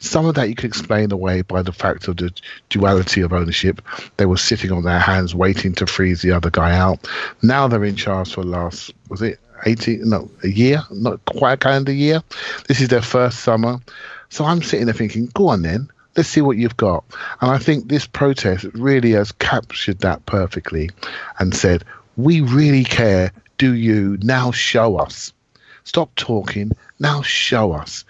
some of that you can explain away by the fact of the duality of ownership. They were sitting on their hands waiting to freeze the other guy out. Now they're in charge for the last, was it eighteen, no, a year, not quite a calendar year. This is their first summer. So I'm sitting there thinking, go on then, let's see what you've got. And I think this protest really has captured that perfectly and said, we really care. Do you now show us? Stop talking. Now show us.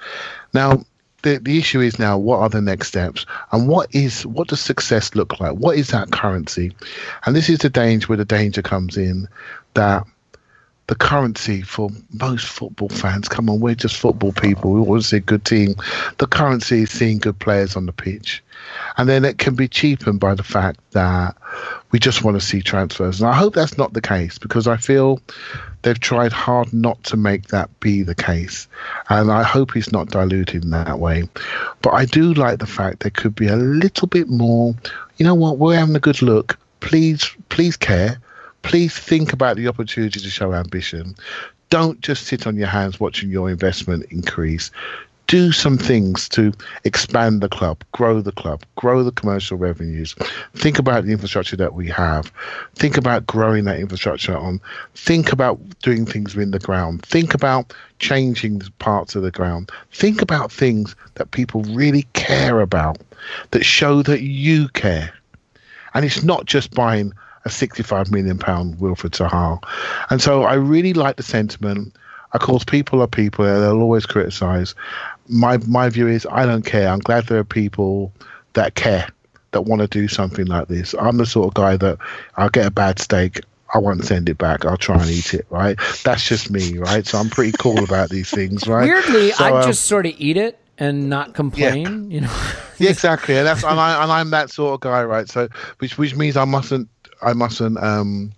Now, the the issue is now, what are the next steps? And what is what does success look like? What is that currency? And this is the danger where the danger comes in, that the currency for most football fans, come on, we're just football people. We want to see a good team. The currency is seeing good players on the pitch. And then it can be cheapened by the fact that we just want to see transfers. And I hope that's not the case, because I feel they've tried hard not to make that be the case. And I hope it's not diluted in that way. But I do like the fact there could be a little bit more, you know what, we're having a good look. Please, please care. Please think about the opportunity to show ambition. Don't just sit on your hands watching your investment increase. Do some things to expand the club, grow the club, grow the commercial revenues. Think about the infrastructure that we have. Think about growing that infrastructure on. Think about doing things within the ground. Think about changing parts of the ground. Think about things that people really care about, that show that you care. And it's not just buying a sixty-five million pounds Wilfred Zaha. And so I really like the sentiment. Of course, people are people, and they'll always criticise. My my view is, I don't care. I'm glad there are people that care, that want to do something like this. I'm the sort of guy that, I'll get a bad steak, I won't send it back. I'll try and eat it, right? That's just me, right? So I'm pretty cool about these things, right? Weirdly, so, I um, just sort of eat it and not complain, yeah. You know? Yeah, exactly. And, that's, and, I, and I'm that sort of guy, right? So, which which means I mustn't, I mustn't... Um,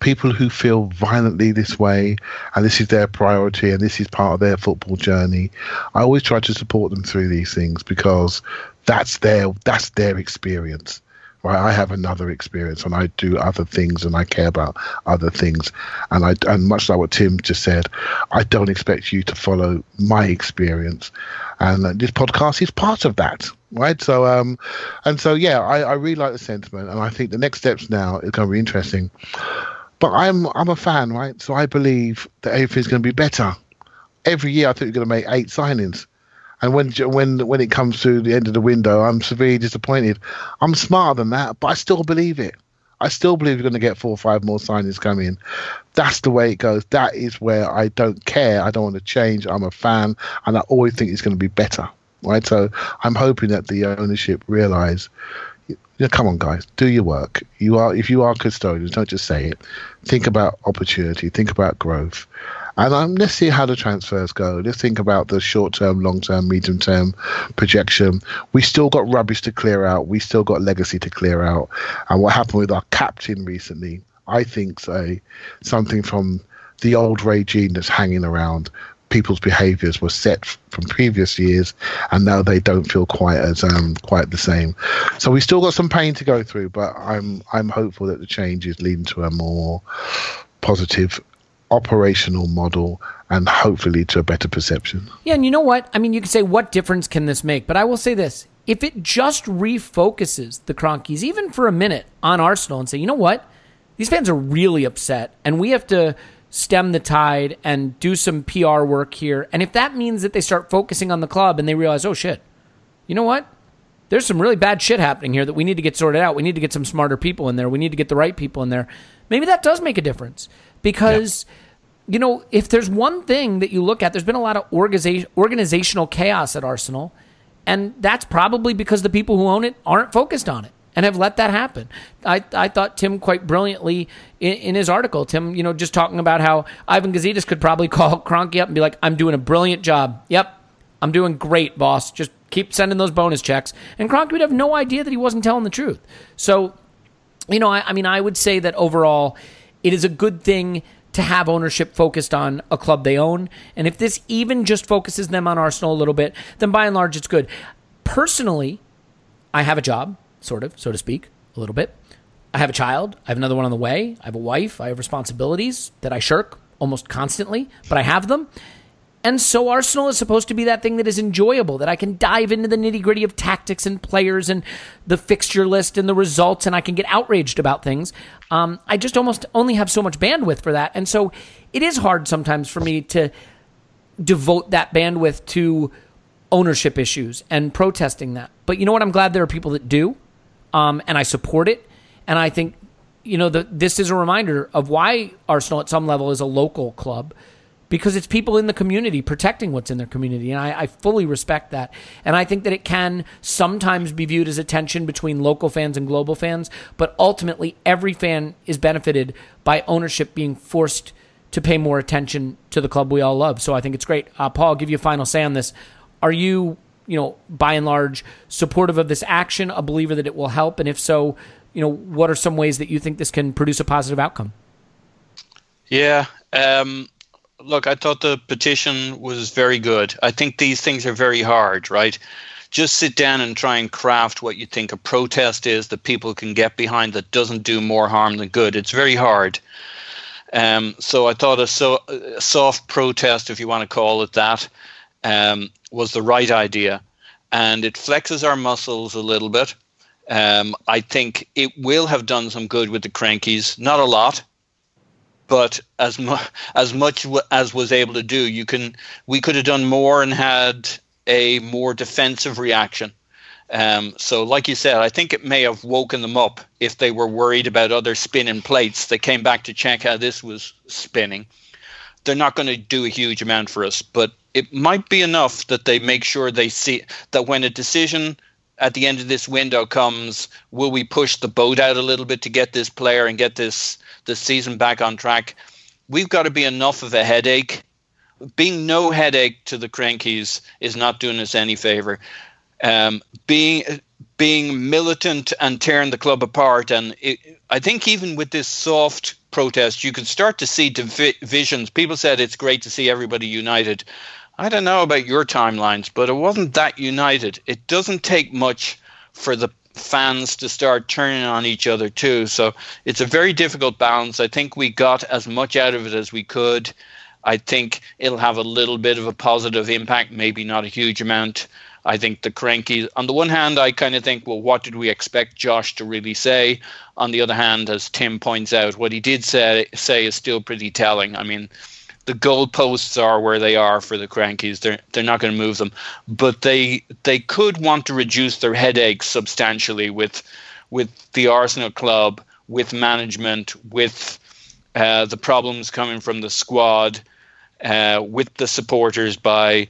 people who feel violently this way, and this is their priority and this is part of their football journey, I always try to support them through these things, because that's their that's their experience. Right? I have another experience, and I do other things, and I care about other things. And I, and much like what Tim just said, I don't expect you to follow my experience. And this podcast is part of that. Right. So, um, and so, yeah, I, I really like the sentiment. And I think the next steps now is going to be interesting. But I'm I'm a fan, right? So I believe that everything's going to be better. Every year, I think we're going to make eight signings. And when when when it comes to the end of the window, I'm severely disappointed. I'm smarter than that, but I still believe it. I still believe we're going to get four or five more signings coming. That's the way it goes. That is where I don't care. I don't want to change. I'm a fan, and I always think it's going to be better, right? So I'm hoping that the ownership realise, yeah, come on, guys, do your work. You are, if you are custodians, don't just say it. Think about opportunity. Think about growth. And um, let's see how the transfers go. Let's think about the short-term, long-term, medium-term projection. We still got rubbish to clear out. We still got legacy to clear out. And what happened with our captain recently, I think, say, something from the old regime that's hanging around. People's behaviours were set from previous years, and now they don't feel quite as um, quite the same. So we still got some pain to go through, but I'm I'm hopeful that the change is leading to a more positive operational model and hopefully to a better perception. Yeah, and you know what? I mean, you could say, what difference can this make? But I will say this. If it just refocuses the Cronkies, even for a minute, on Arsenal and say, you know what? These fans are really upset, and we have to stem the tide and do some P R work here. And if that means that they start focusing on the club and they realize, oh, shit, you know what? There's some really bad shit happening here that we need to get sorted out. We need to get some smarter people in there. We need to get the right people in there. Maybe that does make a difference because, yeah. you know, if there's one thing that you look at, there's been a lot of organiza- organizational chaos at Arsenal, and that's probably because the people who own it aren't focused on it and have let that happen. I, I thought Tim quite brilliantly in, in his article, Tim, you know, just talking about how Ivan Gazidis could probably call Kroenke up and be like, I'm doing a brilliant job. Yep, I'm doing great, boss. Just keep sending those bonus checks. And Kroenke would have no idea that he wasn't telling the truth. So, you know, I, I mean, I would say that overall, it is a good thing to have ownership focused on a club they own. And if this even just focuses them on Arsenal a little bit, then by and large, it's good. Personally, I have a job. Sort of, so to speak, a little bit. I have a child. I have another one on the way. I have a wife. I have responsibilities that I shirk almost constantly, but I have them. And so Arsenal is supposed to be that thing that is enjoyable, that I can dive into the nitty-gritty of tactics and players and the fixture list and the results, and I can get outraged about things. Um, I just almost only have so much bandwidth for that. And so it is hard sometimes for me to devote that bandwidth to ownership issues and protesting that. But you know what? I'm glad there are people that do. Um, and I support it, and I think, you know, the, this is a reminder of why Arsenal at some level is a local club, because it's people in the community protecting what's in their community, and I, I fully respect that. And I think that it can sometimes be viewed as a tension between local fans and global fans, but ultimately every fan is benefited by ownership being forced to pay more attention to the club we all love. So I think it's great. Uh, Paul, I'll give you a final say on this. Are you... you know, by and large, supportive of this action, a believer that it will help? And if so, you know, what are some ways that you think this can produce a positive outcome? Yeah. Um, look, I thought the petition was very good. I think these things are very hard, right? Just sit down and try and craft what you think a protest is that people can get behind that doesn't do more harm than good. It's very hard. Um, so I thought a, so, a soft protest, if you want to call it that, Um, was the right idea, and it flexes our muscles a little bit. Um, I think it will have done some good with the Crankies, not a lot, but as mu- as much w- as was able to do. You can we could have done more and had a more defensive reaction. Um, so, like you said, I think it may have woken them up if they were worried about other spinning plates. They came back to check how this was spinning. They're not going to do a huge amount for us, but it might be enough that they make sure they see that when a decision at the end of this window comes, will we push the boat out a little bit to get this player and get this, this season back on track? We've got to be enough of a headache. Being no headache to the Crankies is not doing us any favor. Um, being being militant and tearing the club apart. And it, I think even with this soft protest, you could start to see divisions. People said it's great to see everybody united. I don't know about your timelines, but it wasn't that united. It doesn't take much for the fans to start turning on each other too. So it's a very difficult balance. I think we got as much out of it as we could. I think it'll have a little bit of a positive impact, maybe not a huge amount. I think the cranky, on the one hand, I kind of think, well, what did we expect Josh to really say? On the other hand, as Tim points out, what he did say, say is still pretty telling. I mean, the goalposts are where they are for the crankies. They're, they're not going to move them. But they they could want to reduce their headaches substantially with, with the Arsenal club, with management, with uh, the problems coming from the squad, uh, with the supporters by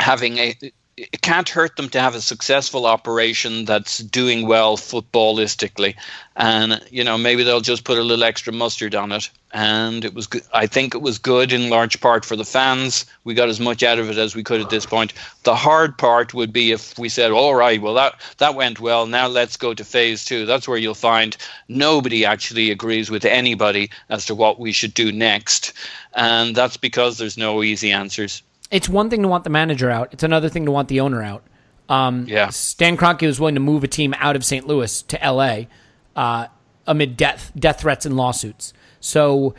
having a... It can't hurt them to have a successful operation that's doing well footballistically. And, you know, maybe they'll just put a little extra mustard on it. And it was good. I think it was good in large part for the fans. We got as much out of it as we could at this point. The hard part would be if we said, all right, well, that, that went well. Now let's go to phase two. That's where you'll find nobody actually agrees with anybody as to what we should do next. And that's because there's no easy answers. It's one thing to want the manager out. It's another thing to want the owner out. Um, yeah. Stan Kroenke was willing to move a team out of Saint Louis to L A uh, amid death death threats and lawsuits. So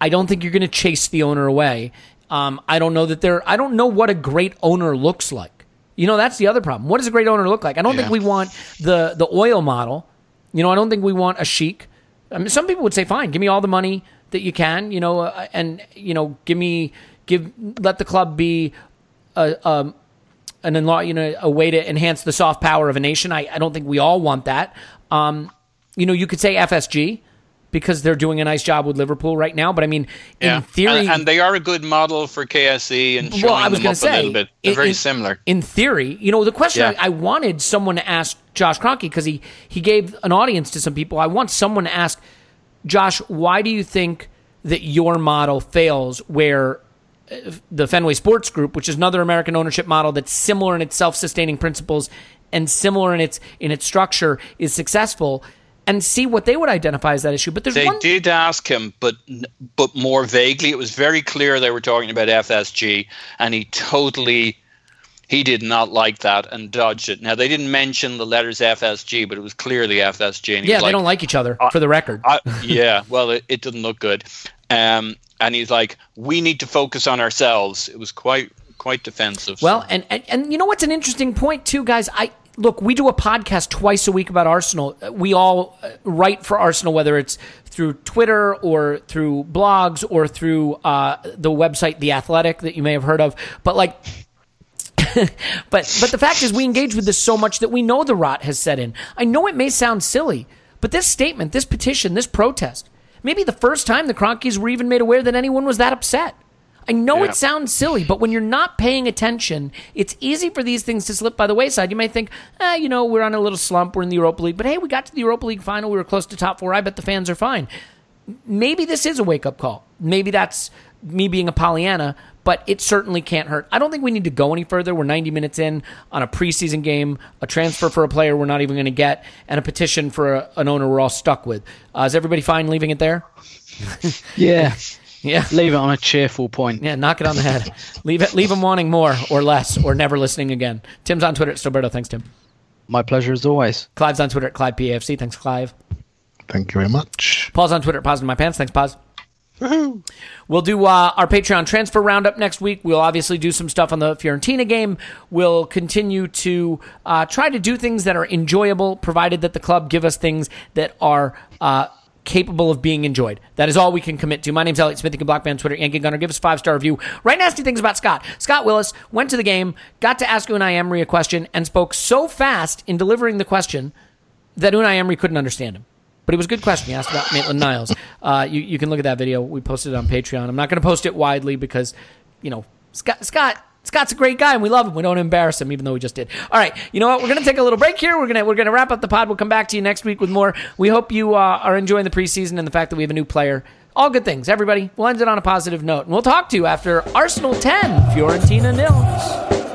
I don't think you're going to chase the owner away. Um, I don't know that there. I don't know what a great owner looks like. You know, that's the other problem. What does a great owner look like? I don't yeah. think we want the the oil model. You know, I don't think we want a sheik. I mean, some people would say, "Fine, give me all the money that you can." You know, uh, and you know, give me. Give let the club be a, um, an enla- you know a way to enhance the soft power of a nation. I, I don't think we all want that. Um, you know, you could say F S G because they're doing a nice job with Liverpool right now. But I mean, yeah. in theory, and, and they are a good model for K S E and showing well, I was them up say, a little bit. They're in, very similar. In theory, you know, the question yeah. I, I wanted someone to ask Josh Kroenke because he he gave an audience to some people. I want someone to ask Josh, why do you think that your model fails where the Fenway Sports Group, which is another American ownership model that's similar in its self-sustaining principles and similar in its in its structure, is successful, and see what they would identify as that issue. But there's they one... did ask him, but but more vaguely. It was very clear they were talking about F S G, and he totally he did not like that and dodged it. Now they didn't mention the letters F S G, but it was clearly F S G. And he yeah, was they like, don't like each other, I, for the record. I, yeah, well, it, it didn't look good. Um, and he's like, we need to focus on ourselves. It was quite quite defensive. Well, and, and, and you know what's an interesting point too, guys? I look, we do a podcast twice a week about Arsenal. We all write for Arsenal, whether it's through Twitter or through blogs or through uh, the website The Athletic that you may have heard of. But like... but but the fact is we engage with this so much that we know the rot has set in. I know it may sound silly, but this statement, this petition, this protest... Maybe the first time the Kroenkes were even made aware that anyone was that upset. I know yeah. it sounds silly, but when you're not paying attention, it's easy for these things to slip by the wayside. You may think, eh, you know, we're on a little slump, we're in the Europa League, but hey, we got to the Europa League final, we were close to top four, I bet the fans are fine. Maybe this is a wake-up call. Maybe that's me being a Pollyanna, but it certainly can't hurt. I don't think we need to go any further. We're ninety minutes in on a preseason game, a transfer for a player we're not even going to get, and a petition for a, an owner we're all stuck with. Uh, is everybody fine leaving it there? yeah. yeah. Leave it on a cheerful point. Yeah, knock it on the head. leave it. Leave them wanting more or less or never listening again. Tim's on Twitter at Stoberto. Thanks, Tim. My pleasure as always. Clive's on Twitter at ClivePAFC. Thanks, Clive. Thank you very much. Paul's on Twitter at Pause in My Pants. Thanks, Pause. Woo-hoo. We'll do uh, our Patreon transfer roundup next week. We'll obviously do some stuff on the Fiorentina game. We'll continue to uh, try to do things that are enjoyable, provided that the club give us things that are uh, capable of being enjoyed. That is all we can commit to. My name's Elliot Smith. You can block me on Twitter, Yankee Gunner. Give us a five-star review. Write nasty things about Scott. Scott Willis went to the game, got to ask Unai Emery a question, and spoke so fast in delivering the question that Unai Emery couldn't understand him. But it was a good question. He asked about Maitland-Niles. Uh, you, you can look at that video. We posted it on Patreon. I'm not going to post it widely because, you know, Scott, Scott, Scott's a great guy and we love him. We don't embarrass him, even though we just did. All right. You know what? We're going to take a little break here. We're going to we're going to wrap up the pod. We'll come back to you next week with more. We hope you uh, are enjoying the preseason and the fact that we have a new player. All good things, everybody. We'll end it on a positive note. And we'll talk to you after Arsenal ten, Fiorentina nil.